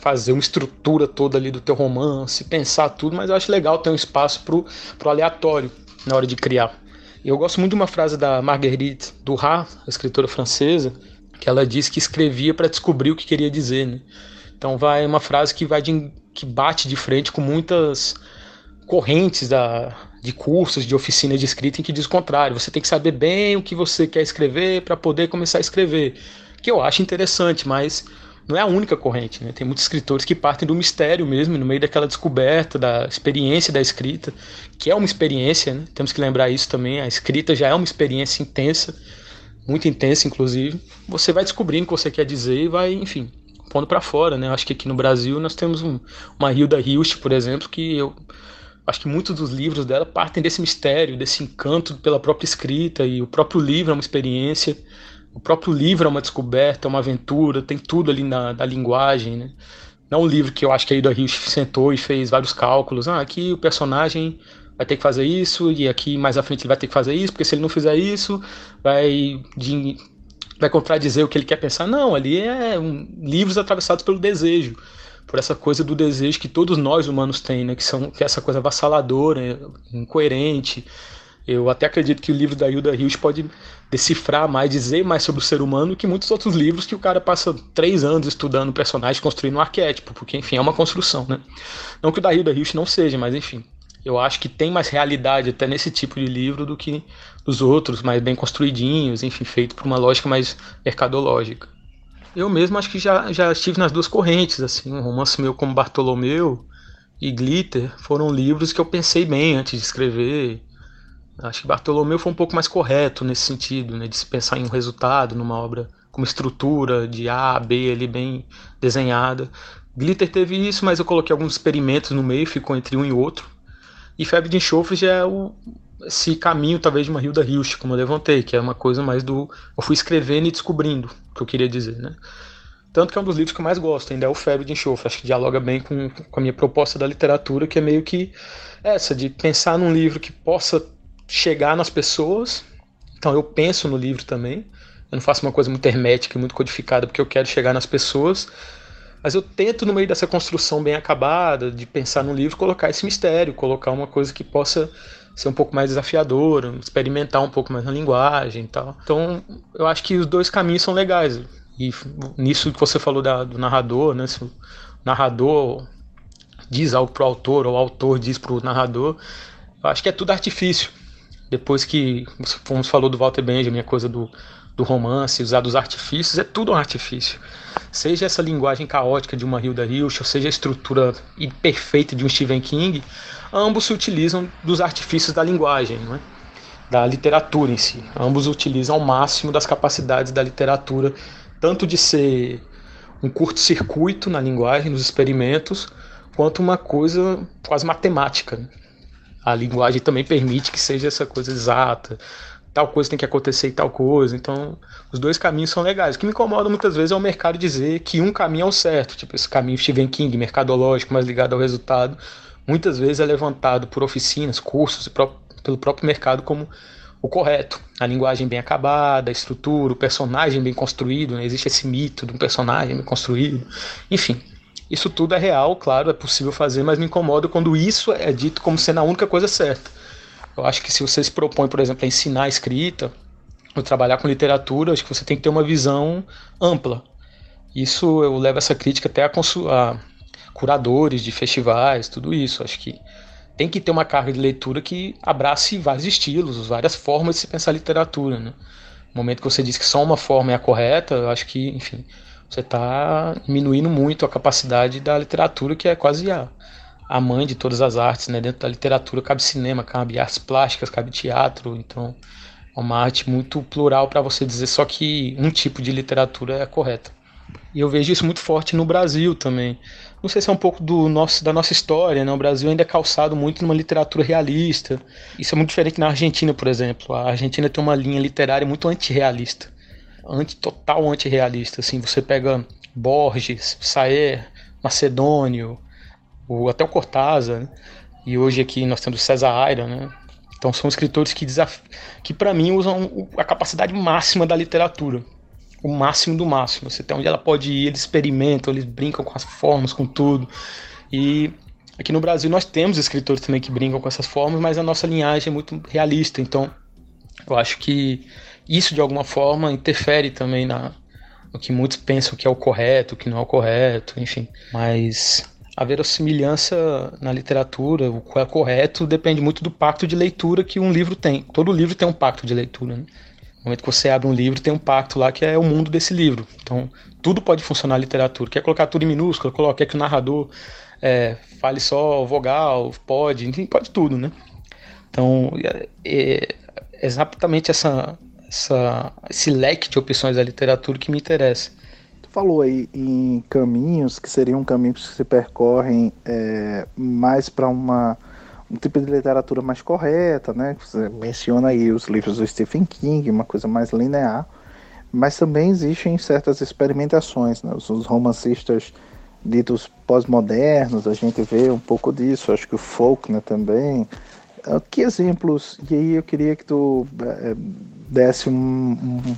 fazer uma estrutura toda ali do teu romance, pensar tudo, mas eu acho legal ter um espaço pro, pro aleatório na hora de criar. Eu gosto muito de uma frase da Marguerite Duras, a escritora francesa, que ela diz que escrevia para descobrir o que queria dizer, né? Então vai uma frase que, vai de, que bate de frente com muitas correntes da, de cursos, de oficinas de escrita, em que diz o contrário. Você tem que saber bem o que você quer escrever para poder começar a escrever, que eu acho interessante, mas não é a única corrente, né? Tem muitos escritores que partem do mistério mesmo, no meio daquela descoberta, da experiência da escrita, que é uma experiência, né? Temos que lembrar isso também, a escrita já é uma experiência intensa, muito intensa, inclusive. Você vai descobrindo o que você quer dizer e vai, enfim, pondo pra fora, né? Eu acho que aqui no Brasil nós temos um, uma Hilda Hilst, por exemplo, que eu acho que muitos dos livros dela partem desse mistério, desse encanto pela própria escrita, e o próprio livro é uma experiência, o próprio livro é uma descoberta, é uma aventura, tem tudo ali na, na linguagem, né? Não um livro que eu acho que a Hilda Hilst sentou e fez vários cálculos, ah, aqui o personagem vai vai ter que fazer isso, e aqui mais à frente ele vai ter que fazer isso, porque se ele não fizer isso, vai, de, vai contradizer o que ele quer pensar. Não, ali é um, livros atravessados pelo desejo, por essa coisa do desejo que todos nós humanos tem, né? Que, são, que é essa coisa avassaladora, incoerente. Eu até acredito que o livro da Hilda Hilst pode decifrar mais, dizer mais sobre o ser humano que muitos outros livros que o cara passa três anos estudando o personagem, construindo um arquétipo, porque, enfim, é uma construção, né? Não que o da Hilda Hilst não seja, mas, enfim, eu acho que tem mais realidade até nesse tipo de livro do que nos outros, mais bem construidinhos, enfim, feito por uma lógica mais mercadológica. Eu mesmo acho que já, já estive nas duas correntes, assim, um romance meu como Bartolomeu e Glitter foram livros que eu pensei bem antes de escrever. Acho que Bartolomeu foi um pouco mais correto nesse sentido, né, de se pensar em um resultado, numa obra com uma estrutura de A a B ali bem desenhada. Glitter teve isso, mas eu coloquei alguns experimentos no meio, ficou entre um e outro. E Febre de Enxofre já é o, esse caminho talvez de uma Hilda Hilst, como eu levantei, que é uma coisa mais do... Eu fui escrevendo e descobrindo o que eu queria dizer, né? Tanto que é um dos livros que eu mais gosto, ainda é o Febre de Enxofre. Acho que dialoga bem com, com a minha proposta da literatura, que é meio que essa, de pensar num livro que possa chegar nas pessoas. Então eu penso no livro também, eu não faço uma coisa muito hermética e muito codificada porque eu quero chegar nas pessoas, mas eu tento, no meio dessa construção bem acabada de pensar no livro, colocar esse mistério, colocar uma coisa que possa ser um pouco mais desafiadora, experimentar um pouco mais na linguagem e tal. Então eu acho que os dois caminhos são legais, e nisso que você falou da, do narrador, né? Se o narrador diz algo pro autor ou o autor diz pro narrador, eu acho que é tudo artifício. Depois que, como falou do Walter Benjamin, a coisa do, do romance, usar dos artifícios, é tudo um artifício. Seja essa linguagem caótica de uma Hilda Hilst, ou seja a estrutura imperfeita de um Stephen King, ambos se utilizam dos artifícios da linguagem, não é? Da literatura em si. Ambos utilizam ao máximo das capacidades da literatura, tanto de ser um curto-circuito na linguagem, nos experimentos, quanto uma coisa quase matemática, né? A linguagem também permite que seja essa coisa exata, tal coisa tem que acontecer e tal coisa. Então os dois caminhos são legais. O que me incomoda muitas vezes é o mercado dizer que um caminho é o certo, tipo esse caminho Stephen King, mercadológico, mais ligado ao resultado, muitas vezes é levantado por oficinas, cursos e pró- pelo próprio mercado como o correto. A linguagem bem acabada, a estrutura, o personagem bem construído, né? Existe esse mito de um personagem bem construído, enfim. Isso tudo é real, claro, é possível fazer, mas me incomoda quando isso é dito como sendo a única coisa certa. Eu acho que se você se propõe, por exemplo, a ensinar a escrita, ou trabalhar com literatura, acho que você tem que ter uma visão ampla. Isso, eu levo essa crítica até a, consu- a curadores de festivais, tudo isso. Acho que tem que ter uma carga de leitura que abrace vários estilos, várias formas de se pensar literatura, né? No momento que você diz que só uma forma é a correta, eu acho que, enfim... Você está diminuindo muito a capacidade da literatura, que é quase a, a mãe de todas as artes, né? Dentro da literatura cabe cinema, cabe artes plásticas, cabe teatro. Então é uma arte muito plural para você dizer só que um tipo de literatura é correta. E eu vejo isso muito forte no Brasil também. Não sei se é um pouco do nosso, da nossa história, né? O Brasil ainda é calçado muito numa literatura realista. Isso é muito diferente na Argentina, por exemplo. A Argentina tem uma linha literária muito antirrealista. Anti, total antirrealista, assim, você pega Borges, Saer, Macedônio, ou até o Cortázar, né? E hoje aqui nós temos César Aira, né? Então são escritores que, desaf... que para mim usam a capacidade máxima da literatura, o máximo do máximo, você tem onde ela pode ir, eles experimentam, eles brincam com as formas, com tudo. E aqui no Brasil nós temos escritores também que brincam com essas formas, mas a nossa linhagem é muito realista, então eu acho que isso de alguma forma interfere também na, no que muitos pensam que é o correto, o que não é o correto, enfim. Mas a verossimilhança na literatura, o que é correto, depende muito do pacto de leitura que um livro tem. Todo livro tem um pacto de leitura, né? No momento que você abre um livro, tem um pacto lá que é o mundo desse livro. Então tudo pode funcionar na literatura. Quer colocar tudo em minúscula, coloca, quer que o narrador é, fale só vogal, pode, enfim, pode tudo, né? Então é, é exatamente essa... Essa, esse leque de opções da literatura que me interessa. Tu falou aí em caminhos que seriam caminhos que se percorrem é, mais para uma um tipo de literatura mais correta, né? Você menciona aí os livros do Stephen King, uma coisa mais linear, mas também existem certas experimentações, né? Os, os romancistas ditos pós-modernos, a gente vê um pouco disso, acho que o Faulkner, né, também Que exemplos, e aí eu queria que tu é, desse um, um,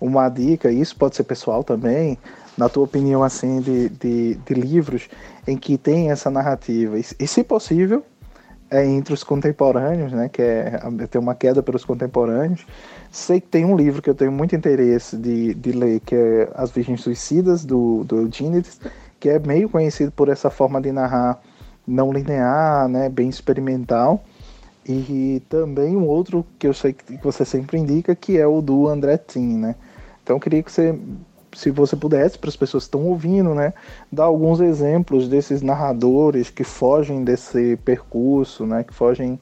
uma dica, isso pode ser pessoal também, na tua opinião, assim, de, de, de livros em que tem essa narrativa, e, e se possível, é entre os contemporâneos, né, que é ter uma queda pelos contemporâneos. Sei que tem um livro que eu tenho muito interesse de, de ler, que é As Virgens Suicidas, do, do Eugênides, que é meio conhecido por essa forma de narrar não linear, né, bem experimental. E também um outro que eu sei que você sempre indica, que é o do André Tin, né? Então eu queria que você, se você pudesse, para as pessoas que estão ouvindo, né, dar alguns exemplos desses narradores que fogem desse percurso, né, que fogem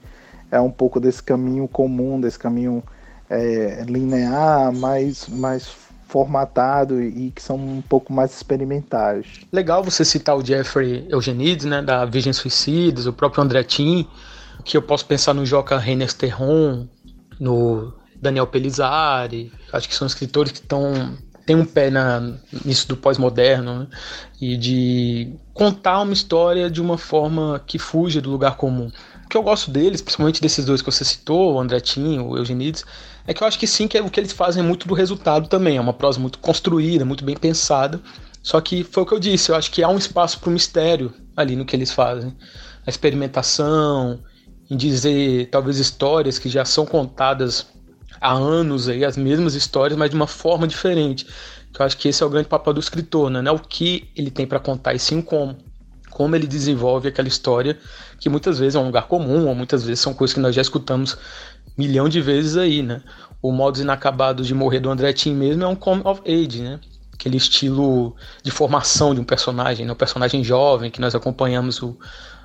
é, um pouco desse caminho comum, desse caminho é, linear, mais, mais formatado e que são um pouco mais experimentais. Legal você citar o Jeffrey Eugenides, né, da Virgens Suicidas, o próprio André Tin, que eu posso pensar no Joca Reyners Terron, no Daniel Pellizzari, acho que são escritores que estão, têm um pé na, nisso do pós-moderno, né? E de contar uma história de uma forma que fuja do lugar comum. O que eu gosto deles, principalmente desses dois que você citou, o André Tin, o Eugenides, é que eu acho que sim, que é o que eles fazem muito do resultado também, é uma prosa muito construída, muito bem pensada, só que foi o que eu disse, eu acho que há um espaço para o mistério ali no que eles fazem, a experimentação, em dizer talvez histórias que já são contadas há anos, aí, as mesmas histórias, mas de uma forma diferente. Eu acho que esse é o grande papel do escritor, né? Não é o que ele tem para contar, e sim como. Como ele desenvolve aquela história, que muitas vezes é um lugar comum, ou muitas vezes são coisas que nós já escutamos milhão de vezes aí, né? O Modos Inacabados de Morrer do André Tin mesmo é um coming of age, né? Aquele estilo de formação de um personagem, né? Um personagem jovem que nós acompanhamos o...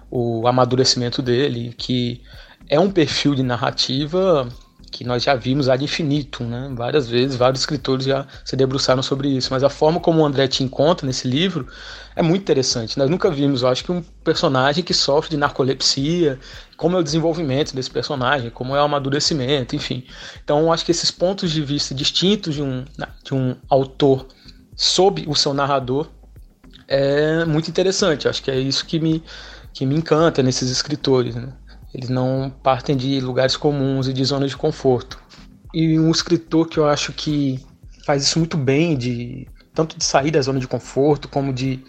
o amadurecimento dele, que é um perfil de narrativa que nós já vimos ad infinitum, né? Várias vezes, vários escritores já se debruçaram sobre isso, mas a forma como o André Tin conta nesse livro é muito interessante. Nós nunca vimos, eu acho, que um personagem que sofre de narcolepsia, como é o desenvolvimento desse personagem, como é o amadurecimento, enfim. Então, eu acho que esses pontos de vista distintos de um, de um autor sob o seu narrador é muito interessante. Eu acho que é isso que me... que me encanta nesses escritores, né? Eles não partem de lugares comuns e de zonas de conforto. E um escritor que eu acho que faz isso muito bem, de, tanto de sair da zona de conforto, como de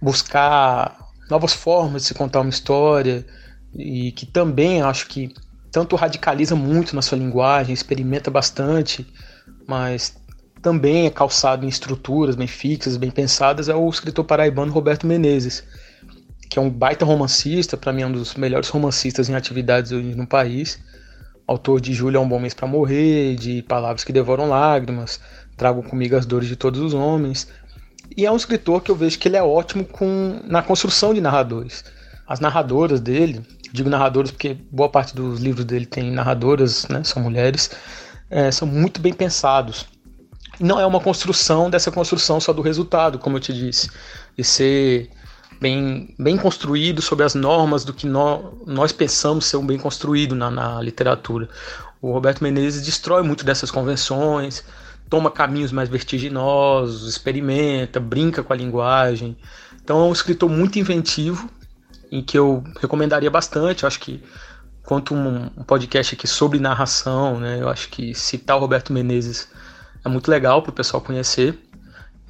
buscar novas formas de se contar uma história, e que também acho que tanto radicaliza muito na sua linguagem, experimenta bastante, mas também é calçado em estruturas bem fixas, bem pensadas, é o escritor paraibano Roberto Menezes, que é um baita romancista, para mim é um dos melhores romancistas em atividades hoje no país, autor de Júlio é um Bom Mês para Morrer, de Palavras que Devoram Lágrimas, Trago Comigo as Dores de Todos os Homens, e é um escritor que eu vejo que ele é ótimo com, na construção de narradores. As narradoras dele, digo narradoras porque boa parte dos livros dele tem narradoras, né, são mulheres, é, são muito bem pensados. Não é uma construção dessa construção só do resultado, como eu te disse, de ser... Bem, bem construído sobre as normas do que nós, nós pensamos ser um bem construído na, na literatura. O Roberto Menezes destrói muito dessas convenções, toma caminhos mais vertiginosos, experimenta, brinca com a linguagem. Então é um escritor muito inventivo, em que eu recomendaria bastante. Eu acho que, quanto um, um podcast aqui sobre narração, né, eu acho que citar o Roberto Menezes é muito legal para o pessoal conhecer.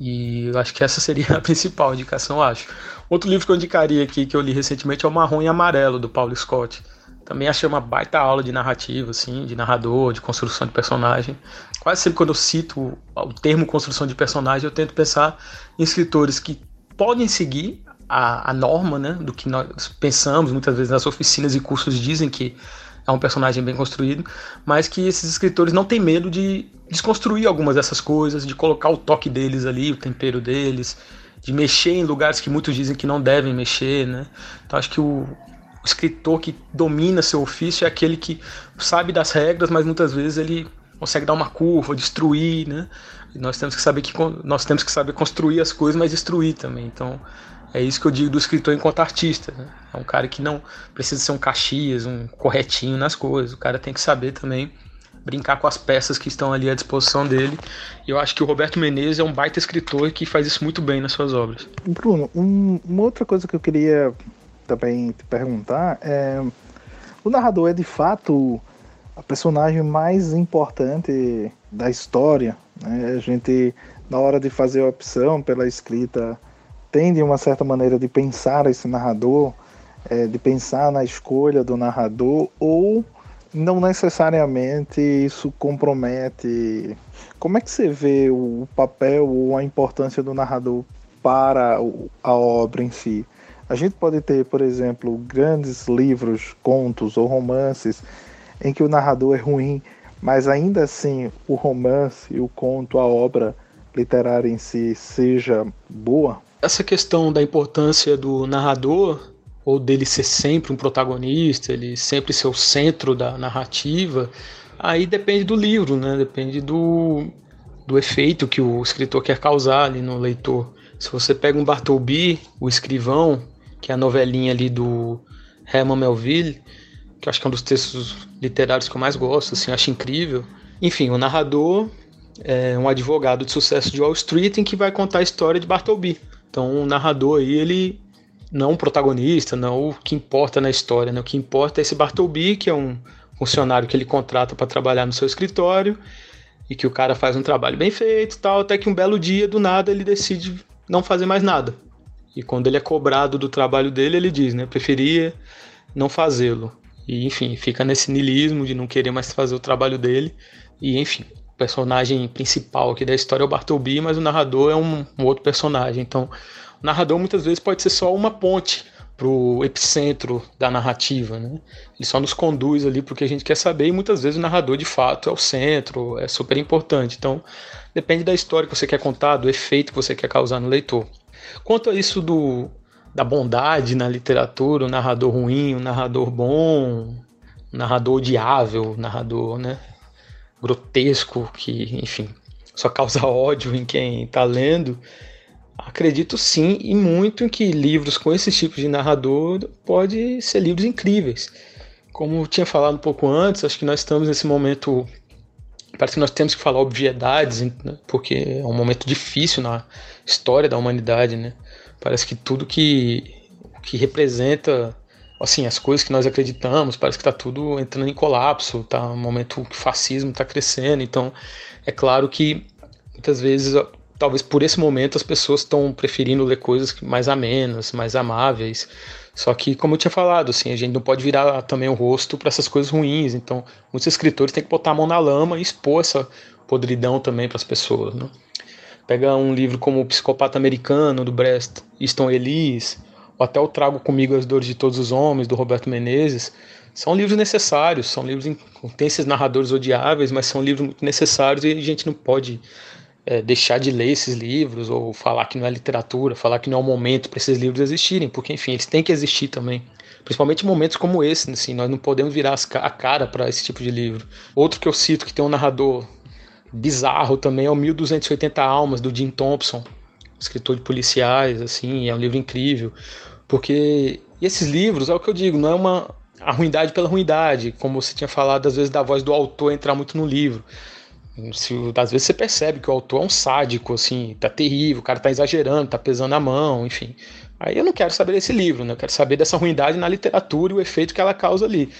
E eu acho que essa seria a principal indicação, eu acho. Outro livro que eu indicaria aqui, que eu li recentemente, é o Marrom e Amarelo, do Paulo Scott. Também achei uma baita aula de narrativa, assim, de narrador, de construção de personagem. Quase sempre quando eu cito o termo construção de personagem, eu tento pensar em escritores que podem seguir a, a norma, né, do que nós pensamos, muitas vezes nas oficinas e cursos dizem que é um personagem bem construído, mas que esses escritores não têm medo de desconstruir algumas dessas coisas, de colocar o toque deles ali, o tempero deles, de mexer em lugares que muitos dizem que não devem mexer, né? Então acho que o, o escritor que domina seu ofício é aquele que sabe das regras, mas muitas vezes ele consegue dar uma curva, destruir, né? E nós temos que saber que nós temos que saber construir as coisas, mas destruir também. Então é isso que eu digo do escritor enquanto artista, né? É um cara que não precisa ser um Caxias, um corretinho nas coisas. O cara tem que saber também brincar com as peças que estão ali à disposição dele. E eu acho que o Roberto Menezes é um baita escritor que faz isso muito bem nas suas obras. Bruno, um, uma outra coisa que eu queria também te perguntar é O narrador é, de fato, a personagem mais importante da história, né? A gente, na hora de fazer a opção pela escrita, tende uma certa maneira de pensar esse narrador, é, de pensar na escolha do narrador, ou não necessariamente isso compromete. Como é que você vê o papel ou a importância do narrador para a obra em si? A gente pode ter, por exemplo, grandes livros, contos ou romances em que o narrador é ruim, mas ainda assim o romance, o conto, a obra literária em si seja boa? Essa questão da importância do narrador, ou dele ser sempre um protagonista, ele sempre ser o centro da narrativa, aí depende do livro, né? Depende do, do efeito que o escritor quer causar ali no leitor. Se você pega um Bartleby, O Escrivão, que é a novelinha ali do Herman Melville, que eu acho que é um dos textos literários que eu mais gosto, assim, eu acho incrível. Enfim, o narrador é um advogado de sucesso de Wall Street em que vai contar a história de Bartleby. Então o narrador aí, ele não o protagonista, não o que importa na história, né? O que importa é esse Bartleby, que é um funcionário que ele contrata para trabalhar no seu escritório, e que o cara faz um trabalho bem feito e tal, até que um belo dia, do nada, ele decide não fazer mais nada. E quando ele é cobrado do trabalho dele, ele diz, né? Preferia não fazê-lo. E, enfim, fica nesse niilismo de não querer mais fazer o trabalho dele. E, enfim, o personagem principal aqui da história é o Bartleby, mas o narrador é um, um outro personagem, então... O narrador muitas vezes pode ser só uma ponte para o epicentro da narrativa, né? Ele só nos conduz ali para o que a gente quer saber, e muitas vezes o narrador de fato é o centro, é super importante. Então depende da história que você quer contar, do efeito que você quer causar no leitor. Quanto a isso do, da bondade na literatura, o narrador ruim, o narrador bom, o narrador odiável, o narrador, né, grotesco, que enfim só causa ódio em quem está lendo, acredito sim, e muito, em que livros com esse tipo de narrador podem ser livros incríveis. Como eu tinha falado um pouco antes, acho que nós estamos nesse momento... Parece que nós temos que falar obviedades, né? Porque é um momento difícil na história da humanidade, né? Parece que tudo que, que representa, assim, as coisas que nós acreditamos, parece que está tudo entrando em colapso, está um momento que o fascismo está crescendo. Então, é claro que muitas vezes... Talvez por esse momento as pessoas estão preferindo ler coisas mais amenas, mais amáveis. Só que, como eu tinha falado, assim, a gente não pode virar também o rosto para essas coisas ruins. Então, muitos escritores têm que botar a mão na lama e expor essa podridão também para as pessoas, né? Pega um livro como O Psicopata Americano, do Bret Easton Ellis, ou até O Trago Comigo as Dores de Todos os Homens, do Roberto Menezes. São livros necessários, são livros que têm esses narradores odiáveis, mas são livros muito necessários, e a gente não pode... É, deixar de ler esses livros, ou falar que não é literatura, falar que não é o momento para esses livros existirem, porque, enfim, eles têm que existir também. Principalmente em momentos como esse, assim, nós não podemos virar as, a cara para esse tipo de livro. Outro que eu cito, que tem um narrador bizarro também, é o mil duzentos e oitenta Almas, do Jim Thompson, escritor de policiais, assim, é um livro incrível. Porque e esses livros, é o que eu digo, não é uma a ruindade pela ruindade, como você tinha falado, às vezes, da voz do autor entrar muito no livro. Se, às vezes você percebe que o autor é um sádico, assim, tá terrível, o cara tá exagerando, tá pesando a mão, enfim. Aí eu não quero saber desse livro, né? Eu quero saber dessa ruindade na literatura e o efeito que ela causa ali.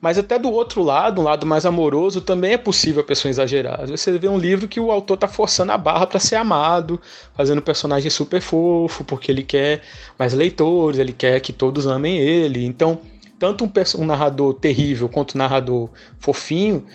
Mas até do outro lado, um lado mais amoroso, também é possível a pessoa exagerar. Às vezes você vê um livro que o autor tá forçando a barra para ser amado, fazendo o personagem super fofo, porque ele quer mais leitores, ele quer que todos amem ele. Então, tanto um, perso- um narrador terrível quanto um narrador fofinho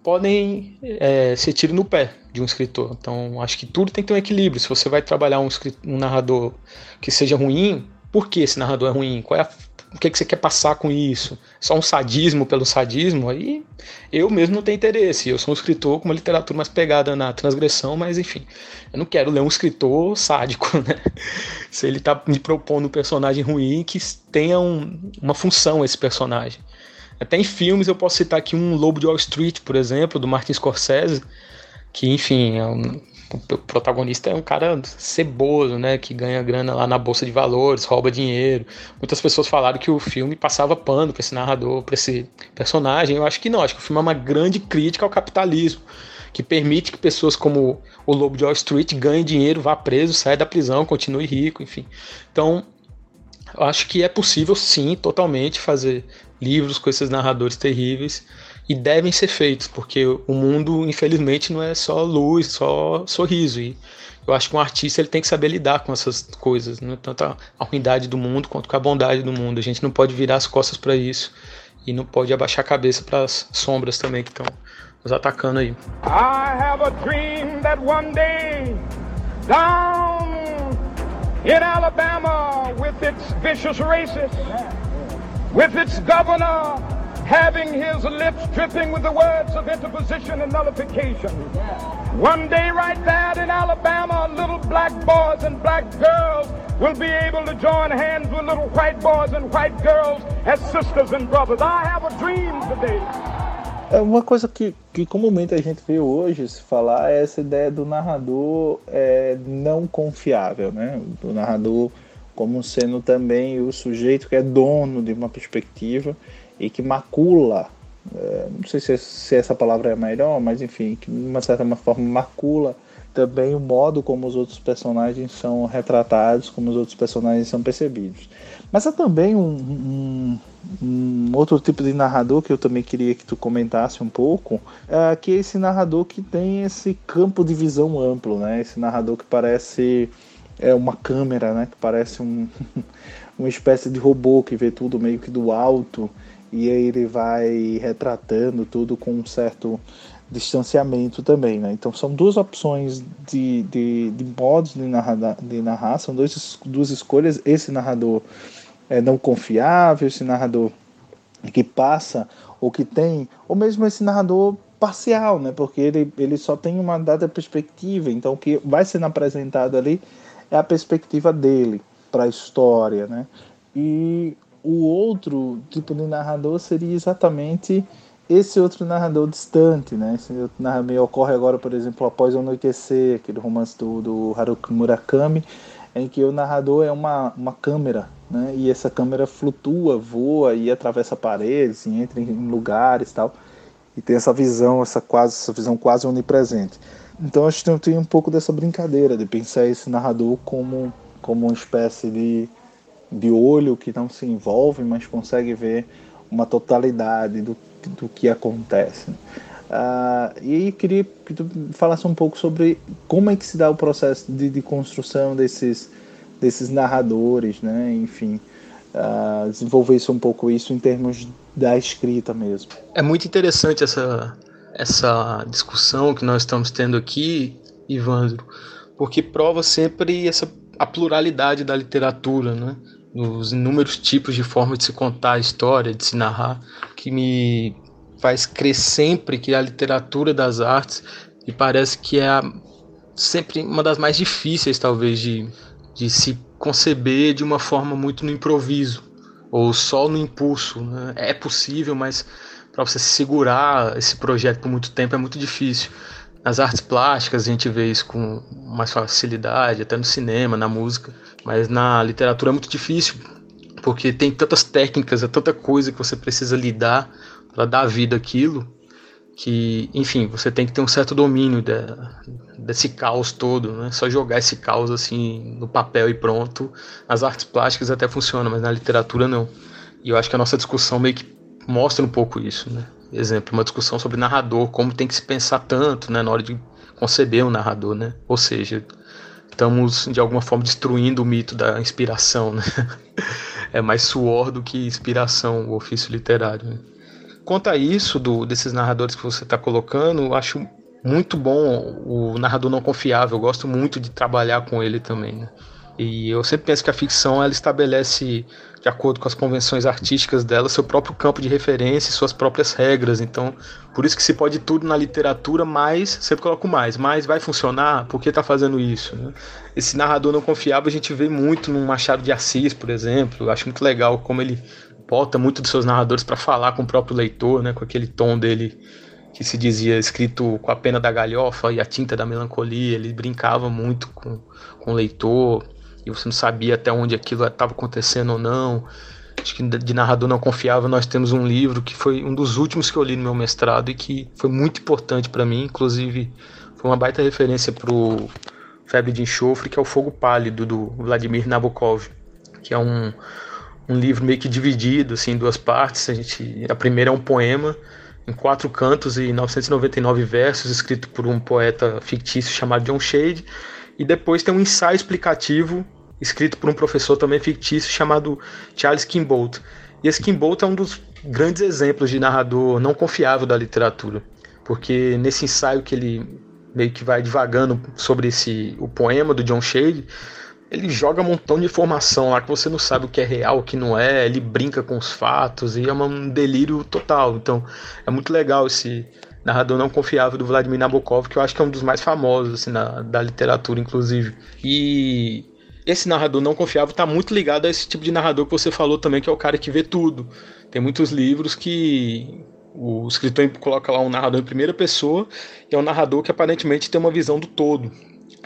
podem é, ser tiro no pé de um escritor. Então acho que tudo tem que ter um equilíbrio. Se você vai trabalhar um, um narrador que seja ruim, por que esse narrador é ruim? Qual é a, o que, é que você quer passar com isso? Só um sadismo pelo sadismo? Aí eu mesmo não tenho interesse. Eu sou um escritor com uma literatura mais pegada na transgressão, mas enfim, eu não quero ler um escritor sádico, né? Se ele está me propondo um personagem ruim, que tenha um, uma função esse personagem. Até em filmes eu posso citar aqui um Lobo de Wall Street, por exemplo, do Martin Scorsese, que, enfim, é um, o protagonista é um cara ceboso, né, que ganha grana lá na Bolsa de Valores, rouba dinheiro. Muitas pessoas falaram que o filme passava pano para esse narrador, para esse personagem. Eu acho que não, acho que o filme é uma grande crítica ao capitalismo, que permite que pessoas como o Lobo de Wall Street ganhem dinheiro, vá preso, saia da prisão, continue rico, enfim. Então, eu acho que é possível, sim, totalmente fazer livros com esses narradores terríveis, e devem ser feitos, porque o mundo, infelizmente, não é só luz, só sorriso. E eu acho que um artista ele tem que saber lidar com essas coisas, né? Tanto a ruindade do mundo quanto com a bondade do mundo. A gente não pode virar as costas para isso e não pode abaixar a cabeça para as sombras também que estão nos atacando aí. I have a dream that one day, down in Alabama, with its vicious racists, with its governor having his lips dripping with the words of interposition and nullification. One day right there in Alabama, little black boys and black girls will be able to join hands with little white boys and white girls as sisters and brothers. I have a dream today. É uma coisa que, que comumente a gente vê hoje se falar é essa ideia do narrador é, não confiável, né? Do narrador como sendo também o sujeito que é dono de uma perspectiva e que macula, é, não sei se, se essa palavra é melhor, mas enfim, que de uma certa forma macula também o modo como os outros personagens são retratados, como os outros personagens são percebidos. Mas há também um, um, um outro tipo de narrador que eu também queria que tu comentasse um pouco, é, que é esse narrador que tem esse campo de visão amplo, né? Esse narrador que parece é, uma câmera, né? Que parece um, uma espécie de robô que vê tudo meio que do alto, e aí ele vai retratando tudo com um certo distanciamento também, né? Então são duas opções de, de, de modos de narrar, de narrar, são dois, duas escolhas, esse narrador é, não confiável, esse narrador que passa, ou que tem, ou mesmo esse narrador parcial, né? Porque ele, ele só tem uma dada perspectiva, então o que vai sendo apresentado ali é a perspectiva dele para a história, né? E o outro tipo de narrador seria exatamente esse outro narrador distante, né? Esse outro narrador ocorre agora, por exemplo, após o anoitecer, aquele romance do, do Haruki Murakami, em que o narrador é uma, uma câmera, né? E essa câmera flutua, voa e atravessa paredes, e entra em lugares e tal, e tem essa visão, essa, quase, essa visão quase onipresente. Então acho que tem um pouco dessa brincadeira de pensar esse narrador como, como uma espécie de, de olho que não se envolve, mas consegue ver uma totalidade do do que acontece. Ah, e aí queria que tu falasse um pouco sobre como é que se dá o processo de, de construção desses, desses narradores, né? Enfim, ah, desenvolver-se um pouco isso em termos da escrita mesmo. É muito interessante essa, essa discussão que nós estamos tendo aqui, Ivandro, porque prova sempre essa, a pluralidade da literatura, né? Os inúmeros tipos de forma de se contar a história, de se narrar, que me faz crer sempre que a literatura das artes me parece que é a, sempre uma das mais difíceis, talvez, de, de se conceber de uma forma muito no improviso, ou só no impulso, né? É possível, mas para você segurar esse projeto por muito tempo é muito difícil. Nas artes plásticas a gente vê isso com mais facilidade, até no cinema, na música, mas na literatura é muito difícil, porque tem tantas técnicas, é tanta coisa que você precisa lidar para dar vida àquilo, que, enfim, você tem que ter um certo domínio de, desse caos todo, né? Só jogar esse caos assim no papel e pronto. Nas artes plásticas até funciona, mas na literatura não. E eu acho que a nossa discussão meio que mostra um pouco isso, né? Exemplo, uma discussão sobre narrador, como tem que se pensar tanto, né, na hora de conceber um narrador, né? Ou seja, estamos de alguma forma destruindo o mito da inspiração, né? É mais suor do que inspiração o ofício literário, né? Quanto a isso, do, desses narradores que você está colocando, eu acho muito bom o narrador não confiável, eu gosto muito de trabalhar com ele também, né? E eu sempre penso que a ficção ela estabelece, de acordo com as convenções artísticas dela, seu próprio campo de referência e suas próprias regras. Então, por isso que se pode tudo na literatura, mas sempre coloco mais. Mas vai funcionar? Por que está fazendo isso, né? Esse narrador não confiável a gente vê muito no Machado de Assis, por exemplo. Eu acho muito legal como ele bota muito dos seus narradores para falar com o próprio leitor, né? Com aquele tom dele que se dizia escrito com a pena da galhofa e a tinta da melancolia. Ele brincava muito com, com o leitor. E você não sabia até onde aquilo estava acontecendo ou não. Acho que de narrador não confiável nós temos um livro que foi um dos últimos que eu li no meu mestrado e que foi muito importante para mim, inclusive foi uma baita referência para o Febre de Enxofre, que é o Fogo Pálido, do Vladimir Nabokov, que é um, um livro meio que dividido assim, em duas partes. A, gente, a primeira é um poema em quatro cantos e novecentos e noventa e nove versos, escrito por um poeta fictício chamado John Shade, e depois tem um ensaio explicativo escrito por um professor também fictício chamado Charles Kinbolt. E esse Kinbolt é um dos grandes exemplos de narrador não confiável da literatura, porque nesse ensaio que ele meio que vai divagando sobre esse, o poema do John Shade, ele joga um montão de informação lá que você não sabe o que é real, o que não é, ele brinca com os fatos e é um delírio total. Então é muito legal esse narrador não confiável do Vladimir Nabokov, que eu acho que é um dos mais famosos assim, na, da literatura, inclusive. E esse narrador não confiável está muito ligado a esse tipo de narrador que você falou também, que é o cara que vê tudo. Tem muitos livros que o escritor coloca lá um narrador em primeira pessoa, e é um narrador que aparentemente tem uma visão do todo,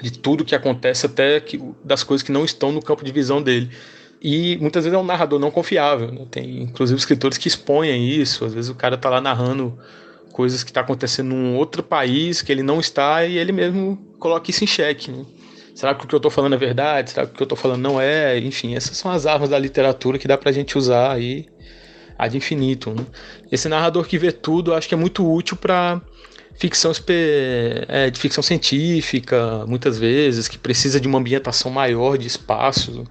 de tudo que acontece, até que, das coisas que não estão no campo de visão dele. E muitas vezes é um narrador não confiável, né? Tem inclusive escritores que expõem isso. Às vezes o cara está lá narrando coisas que está acontecendo em outro país que ele não está, e ele mesmo coloca isso em xeque, né? Será que o que eu estou falando é verdade? Será que o que eu estou falando não é? Enfim, essas são as armas da literatura que dá para a gente usar aí ad infinitum, né? Esse narrador que vê tudo, eu acho que é muito útil para ficção é, de ficção científica, muitas vezes, que precisa de uma ambientação maior de espaço.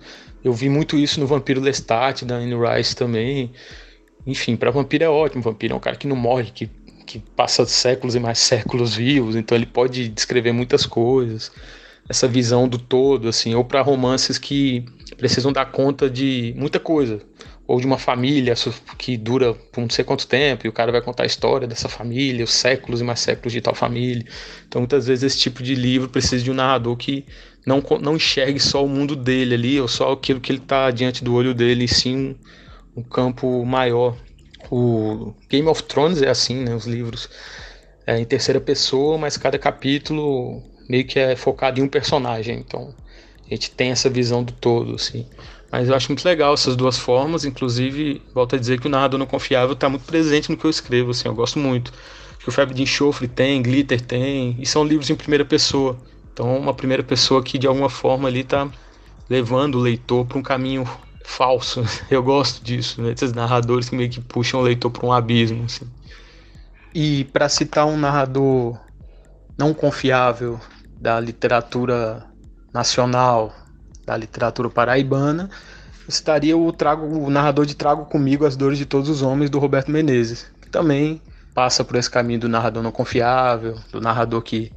Eu vi muito isso no Vampiro Lestat, da Anne Rice também. Enfim, para vampiro é ótimo. Vampiro é um cara que não morre, que, que passa séculos e mais séculos vivos, então ele pode descrever muitas coisas. Essa visão do todo, assim, ou para romances que precisam dar conta de muita coisa, ou de uma família que dura por não sei quanto tempo, e o cara vai contar a história dessa família, os séculos e mais séculos de tal família. Então, muitas vezes, esse tipo de livro precisa de um narrador que não, não enxergue só o mundo dele ali, ou só aquilo que ele está diante do olho dele, e sim um, um campo maior. O Game of Thrones é assim, né? Os livros é em terceira pessoa, mas cada capítulo meio que é focado em um personagem, então a gente tem essa visão do todo, assim. Mas eu acho muito legal essas duas formas, inclusive, volto a dizer que o narrador não confiável está muito presente no que eu escrevo, assim, eu gosto muito. Acho que o Febre de Enxofre tem, Glitter tem, e são livros em primeira pessoa, então uma primeira pessoa que de alguma forma ali está levando o leitor para um caminho falso, eu gosto disso, né? Esses narradores que meio que puxam o leitor para um abismo, assim. E para citar um narrador não confiável da literatura nacional, da literatura paraibana, eu citaria o, trago, o narrador de Trago Comigo as Dores de Todos os Homens, do Roberto Menezes, que também passa por esse caminho do narrador não confiável, do narrador que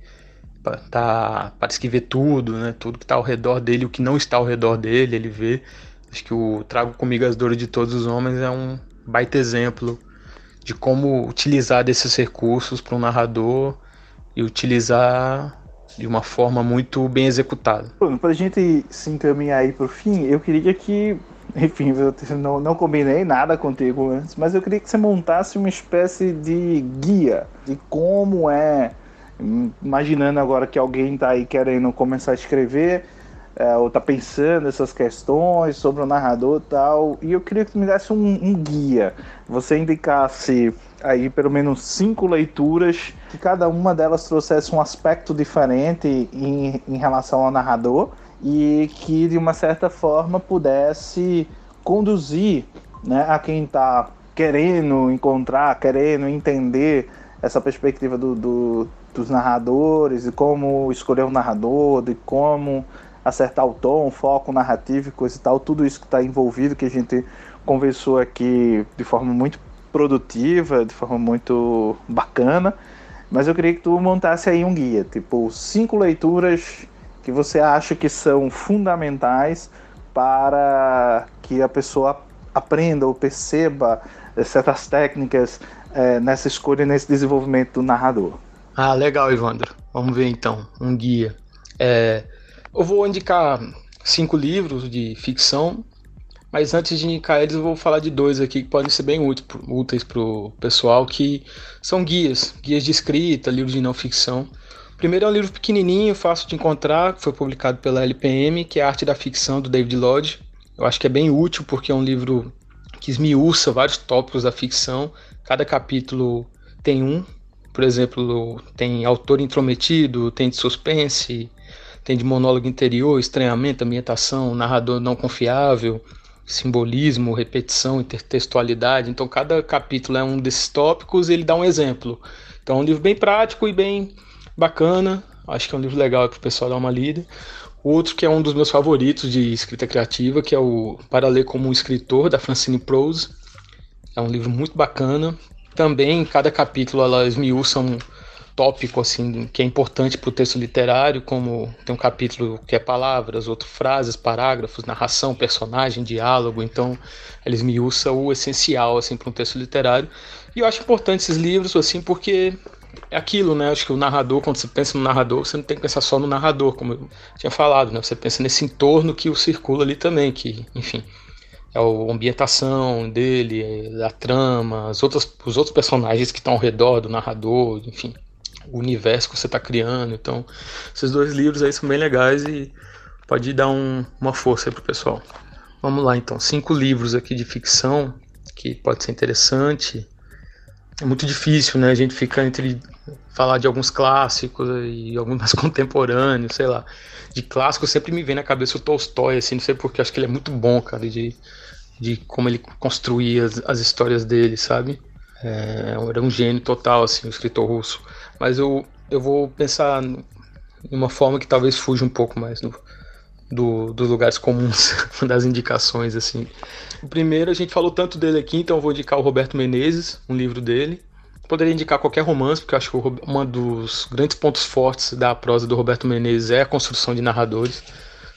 tá, parece que vê tudo, né? Tudo que está ao redor dele, o que não está ao redor dele, ele vê. Acho que o Trago Comigo as Dores de Todos os Homens é um baita exemplo de como utilizar desses recursos para um narrador e utilizar de uma forma muito bem executada. Bruno, para a gente se encaminhar aí para o fim, eu queria que, enfim, eu não, não combinei nada contigo antes, mas eu queria que você montasse uma espécie de guia de como é, imaginando agora que alguém está aí querendo começar a escrever, é, ou está pensando essas questões sobre o narrador e tal, e eu queria que tu me desse um, um guia, você indicasse aí pelo menos cinco leituras, que cada uma delas trouxesse um aspecto diferente em, em relação ao narrador e que de uma certa forma pudesse conduzir, né, a quem está querendo encontrar, querendo entender essa perspectiva do, do, dos narradores, de como escolher um narrador, de como acertar o tom, o foco narrativo e coisa e tal, tudo isso que está envolvido, que a gente conversou aqui de forma muito produtiva, de forma muito bacana, mas eu queria que tu montasse aí um guia, tipo cinco leituras que você acha que são fundamentais para que a pessoa aprenda ou perceba certas técnicas é, nessa escolha e nesse desenvolvimento do narrador. Ah, legal, Ivandro. Vamos ver então, um guia. É, eu vou indicar cinco livros de ficção, mas antes de indicar eles, eu vou falar de dois aqui que podem ser bem úteis para o pessoal, que são guias, guias de escrita, livros de não ficção. O primeiro é um livro pequenininho, fácil de encontrar, que foi publicado pela L P M, que é A Arte da Ficção, do David Lodge. Eu acho que é bem útil porque é um livro que esmiuça vários tópicos da ficção, cada capítulo tem um, por exemplo, tem autor intrometido, tem de suspense, tem de monólogo interior, estranhamento, ambientação, narrador não confiável, simbolismo, repetição, intertextualidade. Então, cada capítulo é um desses tópicos e ele dá um exemplo. Então, é um livro bem prático e bem bacana. Acho que é um livro legal para o pessoal dar uma lida. Outro que é um dos meus favoritos de escrita criativa, que é o Para Ler Como um Escritor, da Francine Prose. É um livro muito bacana. Também, cada capítulo, ela esmiuça um tópico assim, que é importante para o texto literário, como tem um capítulo que é palavras, outro frases, parágrafos, narração, personagem, diálogo. Então, ela esmiuça o essencial assim, para um texto literário. E eu acho importante esses livros assim, porque... é aquilo, né? Acho que o narrador, quando você pensa no narrador, você não tem que pensar só no narrador, como eu tinha falado, né? Você pensa nesse entorno que o circula ali também, que, enfim, é a ambientação dele, a trama, as outras, os outros personagens que estão ao redor do narrador, enfim, o universo que você está criando. Então, esses dois livros aí são bem legais e pode dar um, uma força aí pro pessoal. Vamos lá, então. Cinco livros aqui de ficção que pode ser interessante. É muito difícil, né? A gente fica entre falar de alguns clássicos e alguns mais contemporâneos, sei lá. De clássico sempre me vem na cabeça o Tolstói, assim, não sei porque, acho que ele é muito bom, cara, de, de como ele construía as, as histórias dele, sabe? É, era um gênio total, assim, o escritor russo. Mas eu, eu vou pensar em uma forma que talvez fuja um pouco mais do, do, dos lugares comuns, das indicações, assim. O primeiro, a gente falou tanto dele aqui, então eu vou indicar o Roberto Menezes, um livro dele. Poderia indicar qualquer romance, porque eu acho que um dos grandes pontos fortes da prosa do Roberto Menezes é a construção de narradores.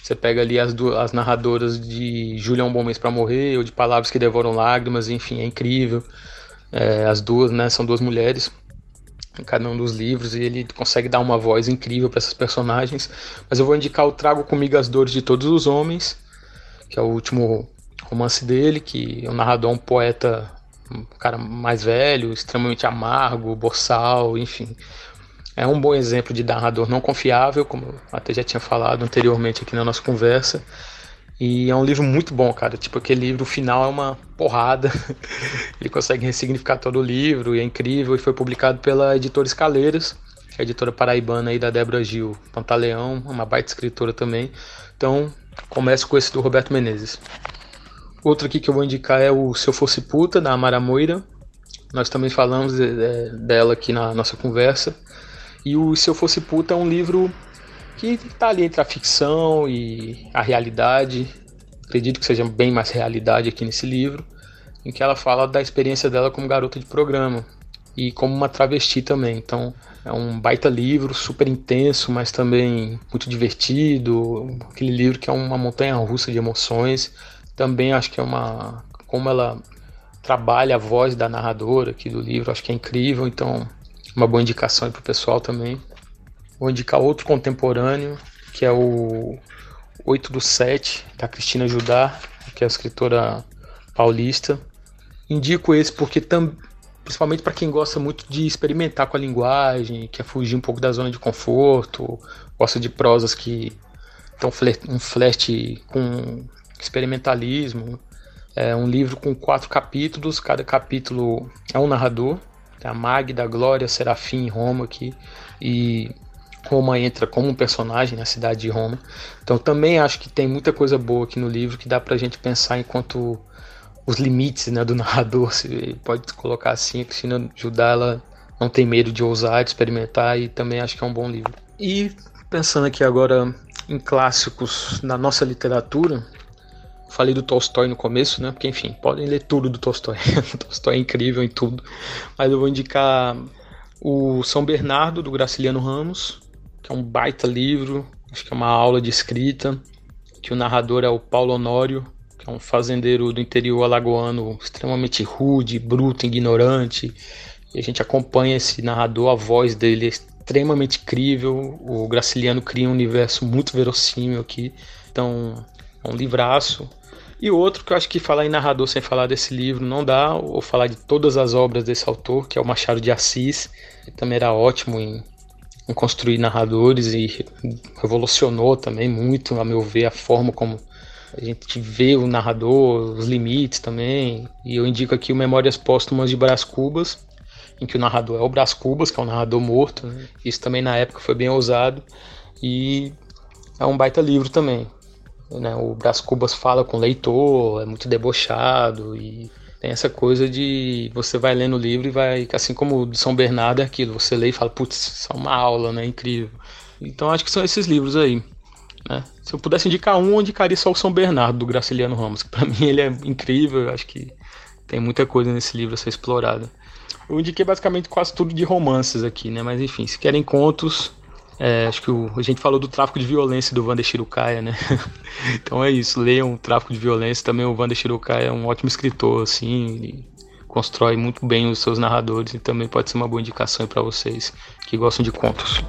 Você pega ali as, do, as narradoras de Júlia é um Bom Mês para Morrer, ou de Palavras que Devoram Lágrimas, enfim, é incrível. É, as duas, né, são duas mulheres em cada um dos livros, e ele consegue dar uma voz incrível para essas personagens. Mas eu vou indicar o Trago Comigo as Dores de Todos os Homens, que é o último romance dele, que é um narrador, um poeta, um cara mais velho, extremamente amargo, boçal, enfim. É um bom exemplo de narrador não confiável, como eu até já tinha falado anteriormente aqui na nossa conversa. E é um livro muito bom, cara. Tipo, aquele livro, o final é uma porrada. Ele consegue ressignificar todo o livro e é incrível. E foi publicado pela editora Escaleiras, que é a editora paraibana aí da Débora Gil Pantaleão, uma baita escritora também. Então, começo com esse do Roberto Menezes. Outro aqui que eu vou indicar é o Se Eu Fosse Puta, da Amara Moira. Nós também falamos de, de, dela aqui na nossa conversa. E o Se Eu Fosse Puta é um livro que está ali entre a ficção e a realidade. Acredito que seja bem mais realidade aqui nesse livro, em que ela fala da experiência dela como garota de programa e como uma travesti também. Então, é um baita livro, super intenso, mas também muito divertido. Aquele livro que é uma montanha-russa de emoções. Também acho que é uma... como ela trabalha a voz da narradora aqui do livro, acho que é incrível. Então, uma boa indicação para o pessoal também. Vou indicar outro contemporâneo, que é o oito do sete, da Cristina Judá, que é a escritora paulista. Indico esse porque, tam, principalmente para quem gosta muito de experimentar com a linguagem, quer fugir um pouco da zona de conforto, gosta de prosas que estão um flerte com... experimentalismo. É um livro com quatro capítulos, cada capítulo é um narrador. Tem a Magda, a Glória, Serafim e Roma aqui, e Roma entra como um personagem na cidade de Roma. Então também acho que tem muita coisa boa aqui no livro que dá pra gente pensar enquanto os limites, né, do narrador, se pode colocar assim. A Cristina Judá, ela não tem medo de ousar, de experimentar, e também acho que é um bom livro. E pensando aqui agora em clássicos na nossa literatura, falei do Tolstói no começo, né? Porque, enfim, podem ler tudo do Tolstói. O Tolstói é incrível em tudo. Mas eu vou indicar o São Bernardo, do Graciliano Ramos, que é um baita livro. Acho que é uma aula de escrita. Que o narrador é o Paulo Honório, que é um fazendeiro do interior alagoano extremamente rude, bruto, ignorante. E a gente acompanha esse narrador, a voz dele é extremamente incrível. O Graciliano cria um universo muito verossímil aqui. Então, é um livraço. E outro que eu acho que falar em narrador sem falar desse livro não dá, ou falar de todas as obras desse autor, que é o Machado de Assis. Ele também era ótimo em, em construir narradores e revolucionou também muito, a meu ver, a forma como a gente vê o narrador, os limites também. E eu indico aqui o Memórias Póstumas de Brás Cubas, em que o narrador é o Brás Cubas, que é um narrador morto, né? Isso também na época foi bem ousado e é um baita livro também. né? O Brás Cubas fala com o leitor, é muito debochado e tem essa coisa de você vai lendo o livro e vai, assim como o de São Bernardo é aquilo, você lê e fala, putz, é uma aula, né? Incrível. Então acho que são esses livros aí, né? Se eu pudesse indicar um, eu indicaria só o São Bernardo, do Graciliano Ramos, que pra mim ele é incrível, eu acho que tem muita coisa nesse livro a ser explorada. Eu indiquei basicamente quase tudo de romances aqui, né? Mas enfim, se querem contos, é, acho que o, a gente falou do Tráfico de Violência do Wander Shirokaya, né? Então é isso, leiam o Tráfico de Violência. Também o Wander Shirokaya é um ótimo escritor, assim, constrói muito bem os seus narradores e também pode ser uma boa indicação para vocês que gostam de contos.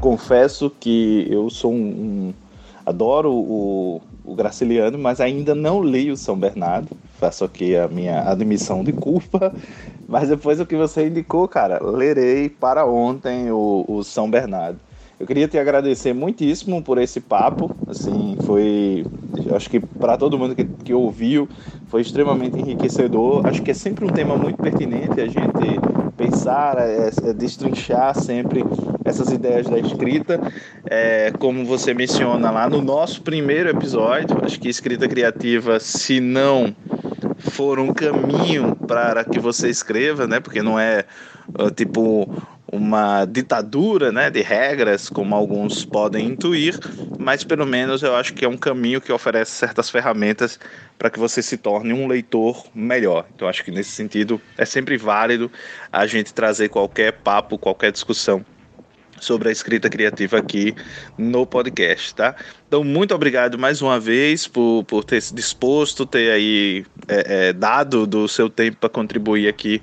Confesso que eu sou um... um adoro o, o Graciliano, mas ainda não li o São Bernardo. Faço aqui a minha admissão de culpa. Mas depois o que você indicou, cara, lerei para ontem o, o São Bernardo. Eu queria te agradecer muitíssimo por esse papo. Assim, foi... acho que para todo mundo que, que ouviu, foi extremamente enriquecedor. Acho que é sempre um tema muito pertinente a gente pensar, é, é destrinchar sempre essas ideias da escrita, é, como você menciona lá no nosso primeiro episódio. Acho que escrita criativa, se não for um caminho para que você escreva, né, porque não é tipo uma ditadura, né, de regras, como alguns podem intuir, mas pelo menos eu acho que é um caminho que oferece certas ferramentas para que você se torne um leitor melhor. Então acho que nesse sentido é sempre válido a gente trazer qualquer papo, qualquer discussão sobre a escrita criativa aqui no podcast, tá? Então, muito obrigado mais uma vez por, por ter se disposto, ter aí é, é, dado do seu tempo para contribuir aqui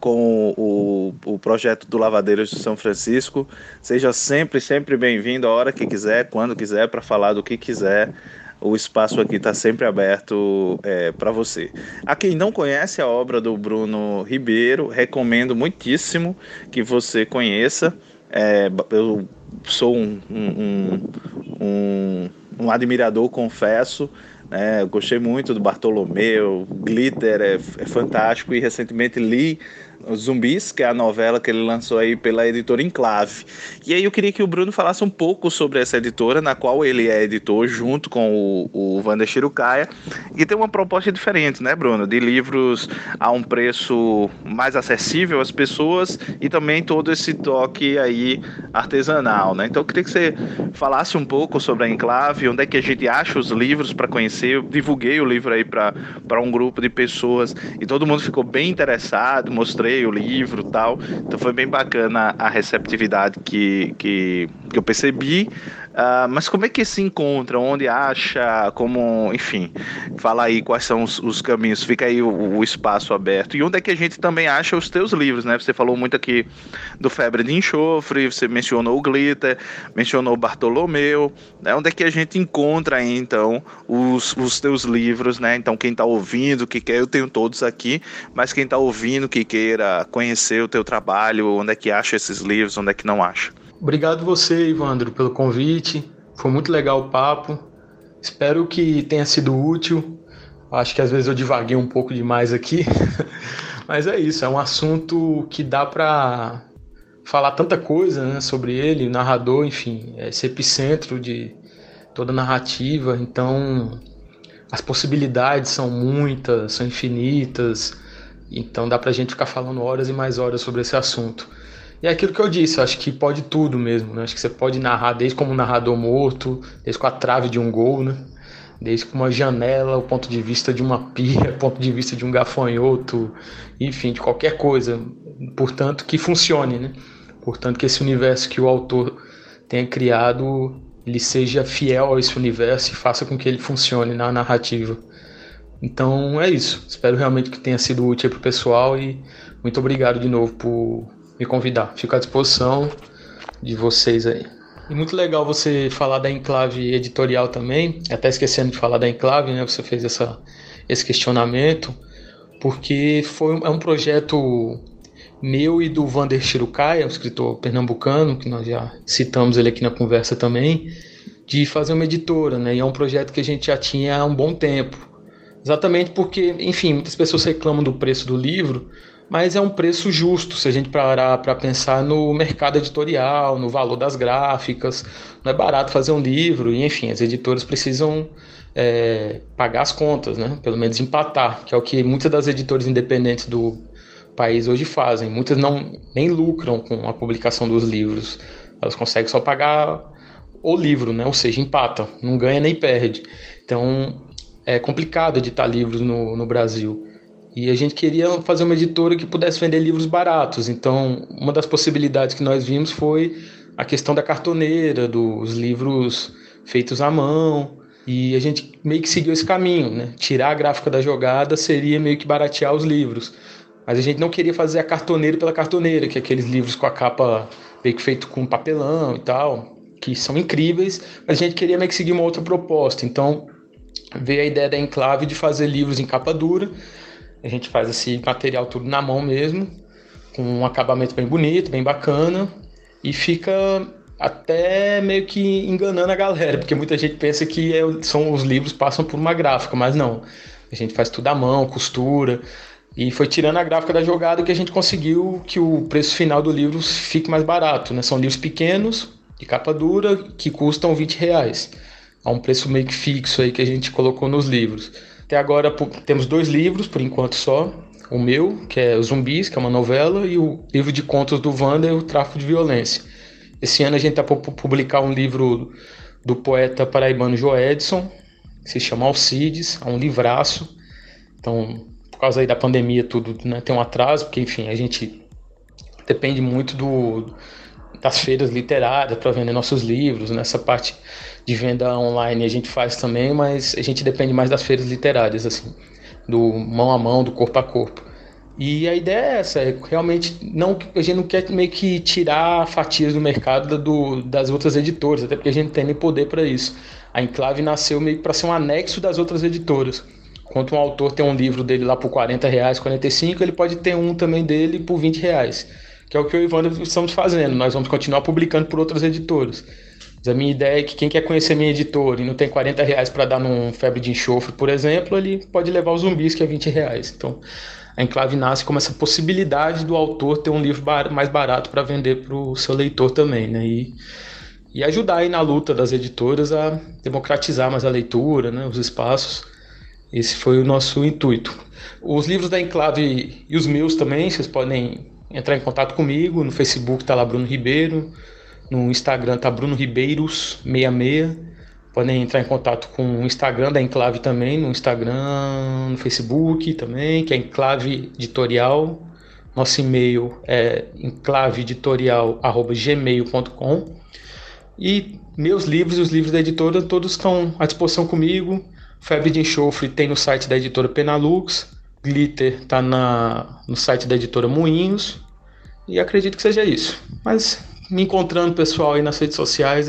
com o, o projeto do Lavadeiros de São Francisco. Seja sempre, sempre bem-vindo, a hora que quiser, quando quiser, para falar do que quiser. O espaço aqui está sempre aberto é, para você. A quem não conhece a obra do Bruno Ribeiro, recomendo muitíssimo que você conheça. É, eu sou um, um, um, um, um admirador, confesso. É, eu gostei muito do Bartolomeu, Glitter é, é fantástico, e recentemente li Zumbis, que é a novela que ele lançou aí pela editora Enclave. E aí eu queria que o Bruno falasse um pouco sobre essa editora, na qual ele é editor junto com o, o Wander Shirokaya, e tem uma proposta diferente, né, Bruno? De livros a um preço mais acessível às pessoas e também todo esse toque aí artesanal, né? Então eu queria que você falasse um pouco sobre a Enclave, onde é que a gente acha os livros para conhecer. Eu divulguei o livro aí para um grupo de pessoas e todo mundo ficou bem interessado, mostrei o livro e tal, então foi bem bacana a receptividade que, que, que eu percebi. Uh, mas como é que se encontra, onde acha, como, enfim, fala aí quais são os, os caminhos, fica aí o, o espaço aberto, e onde é que a gente também acha os teus livros, né? Você falou muito aqui do Febre de Enxofre, você mencionou o Glitter, mencionou o Bartolomeu, né? Onde é que a gente encontra aí, então, os, os teus livros, né? Então quem tá ouvindo, que quer, eu tenho todos aqui, mas quem tá ouvindo, que queira conhecer o teu trabalho, onde é que acha esses livros, onde é que não acha? Obrigado você, Ivandro, pelo convite. Foi muito legal o papo. Espero que tenha sido útil. Acho que às vezes eu divaguei um pouco demais aqui. Mas é isso, é um assunto que dá para falar tanta coisa, né, sobre ele, o narrador, enfim, é esse epicentro de toda a narrativa. Então, as possibilidades são muitas, são infinitas. Então dá pra gente ficar falando horas e mais horas sobre esse assunto. E é aquilo que eu disse, eu acho que pode tudo mesmo, né? Acho que você pode narrar desde como um narrador morto, desde com a trave de um gol, né? Desde com uma janela, o ponto de vista de uma pia, o ponto de vista de um gafanhoto, enfim, de qualquer coisa. Portanto, que funcione, né? Portanto, que esse universo que o autor tenha criado, ele seja fiel a esse universo e faça com que ele funcione na narrativa. Então, é isso. Espero realmente que tenha sido útil para o pessoal e muito obrigado de novo por me convidar. Fico à disposição de vocês aí. E muito legal você falar da Enclave Editorial também, até esquecendo de falar da Enclave, né? Você fez essa, esse questionamento, porque foi, é um projeto meu e do Wander Shirokaya, um escritor pernambucano, que nós já citamos ele aqui na conversa também, de fazer uma editora, né? E é um projeto que a gente já tinha há um bom tempo. Exatamente porque, enfim, muitas pessoas reclamam do preço do livro, mas é um preço justo se a gente parar para pensar no mercado editorial, no valor das gráficas. Não é barato fazer um livro e, enfim, as editoras precisam é, pagar as contas, né? Pelo menos empatar, que é o que muitas das editoras independentes do país hoje fazem. Muitas não, nem lucram com a publicação dos livros, elas conseguem só pagar o livro, né? Ou seja, empata, não ganha nem perde. Então é complicado editar livros no, no Brasil. E a gente queria fazer uma editora que pudesse vender livros baratos. Então, uma das possibilidades que nós vimos foi a questão da cartoneira, dos livros feitos à mão. E a gente meio que seguiu esse caminho, né? Tirar a gráfica da jogada seria meio que baratear os livros. Mas a gente não queria fazer a cartoneira pela cartoneira, que é aqueles livros com a capa meio que feito com papelão e tal, que são incríveis, mas a gente queria meio que seguir uma outra proposta. Então, veio a ideia da Enclave de fazer livros em capa dura. A gente faz esse material tudo na mão mesmo, com um acabamento bem bonito, bem bacana, e fica até meio que enganando a galera, porque muita gente pensa que é, são, os livros passam por uma gráfica, mas não. A gente faz tudo à mão, costura, e foi tirando a gráfica da jogada que a gente conseguiu que o preço final do livro fique mais barato, né? São livros pequenos, de capa dura, que custam vinte reais. É um preço meio que fixo aí que a gente colocou nos livros. Até agora temos dois livros, por enquanto só. O meu, que é Zumbis, que é uma novela, e o livro de contos do Wander, O Tráfico de Violência. Esse ano a gente está para publicar um livro do poeta paraibano João Edson, que se chama Alcides, é um livraço. Então, por causa aí da pandemia tudo, né, tem um atraso, porque enfim, a gente depende muito do, das feiras literárias para vender nossos livros, nessa né, parte de venda online a gente faz também, mas a gente depende mais das feiras literárias, assim, do mão a mão, do corpo a corpo. E a ideia é essa, é realmente não, a gente não quer meio que tirar fatias do mercado do, das outras editoras, até porque a gente tem nem poder para isso. A Enclave nasceu meio que para ser um anexo das outras editoras. Enquanto um autor tem um livro dele lá por quarenta reais, quarenta e cinco reais, ele pode ter um também dele por vinte reais, que é o que eu e o Ivandro estamos fazendo. Nós vamos continuar publicando por outras editoras. Mas a minha ideia é que quem quer conhecer minha editora e não tem quarenta reais para dar num Febre de Enxofre, por exemplo, ele pode levar os Zumbis, que é vinte reais. Então, a Enclave nasce como essa possibilidade do autor ter um livro bar- mais barato para vender para o seu leitor também, né? E, e ajudar aí na luta das editoras a democratizar mais a leitura, né? Os espaços. Esse foi o nosso intuito. Os livros da Enclave e os meus também, vocês podem entrar em contato comigo. No Facebook está lá Bruno Ribeiro. No Instagram tá Bruno Ribeiros sessenta e seis. Podem entrar em contato com o Instagram da Enclave também. No Instagram, no Facebook também, que é Enclave Editorial. Nosso e-mail é enclave editorial arroba gmail ponto com. E meus livros e os livros da editora todos estão à disposição comigo. Febre de Enxofre tem no site da editora Penalux. Glitter tá na, no site da editora Moinhos. E acredito que seja isso. Mas me encontrando pessoal aí nas redes sociais,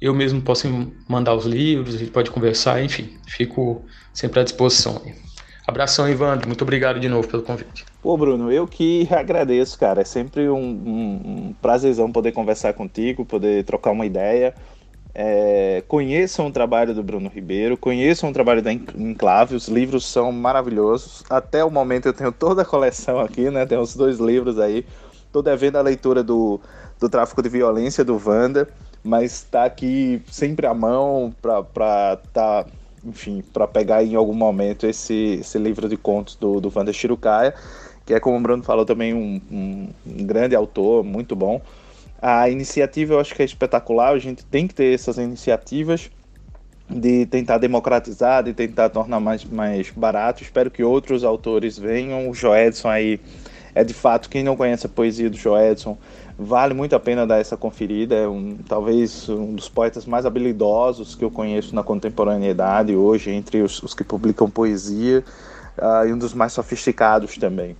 eu mesmo posso mandar os livros, a gente pode conversar, enfim, fico sempre à disposição. Abração, Ivandro, muito obrigado de novo pelo convite. Pô, Bruno, eu que agradeço, cara, é sempre um, um, um prazerzão poder conversar contigo, poder trocar uma ideia. É, conheçam o trabalho do Bruno Ribeiro, conheçam o trabalho da Enclave, os livros são maravilhosos. Até o momento eu tenho toda a coleção aqui, né, tem uns dois livros aí, tô devendo a leitura do do Tráfico de Violência, do Wander, mas tá aqui sempre à mão para para tá, enfim, para pegar em algum momento esse, esse livro de contos do, do Wander Shirokaya, que é, como o Bruno falou, também um, um grande autor, muito bom. A iniciativa eu acho que é espetacular, a gente tem que ter essas iniciativas de tentar democratizar, de tentar tornar mais, mais barato. Espero que outros autores venham. O João Edson aí é, de fato, quem não conhece a poesia do João Edson, vale muito a pena dar essa conferida. É um, talvez um dos poetas mais habilidosos que eu conheço na contemporaneidade hoje, entre os, os que publicam poesia, uh, e um dos mais sofisticados também.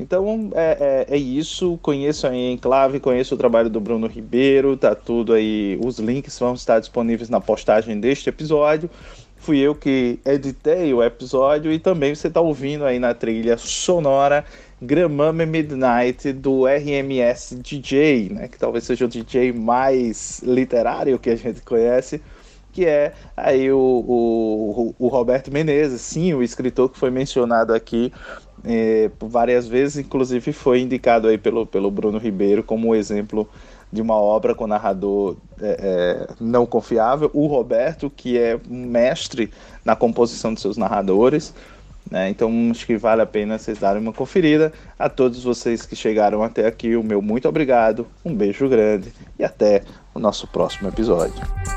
Então é, é, é isso, conheço a Enclave, conheço o trabalho do Bruno Ribeiro, tá tudo aí, os links vão estar disponíveis na postagem deste episódio. Fui eu que editei o episódio e também você está ouvindo aí na trilha sonora Gramame Midnight, do R M S D J, né, que talvez seja o D J mais literário que a gente conhece, que é aí o, o, o Roberto Menezes, sim, o escritor que foi mencionado aqui eh, várias vezes, inclusive foi indicado aí pelo, pelo Bruno Ribeiro como exemplo de uma obra com narrador é, é, não confiável. O Roberto, que é um mestre na composição de seus narradores, né? Então acho que vale a pena vocês darem uma conferida. A todos vocês que chegaram até aqui, o meu muito obrigado, um beijo grande e até o nosso próximo episódio.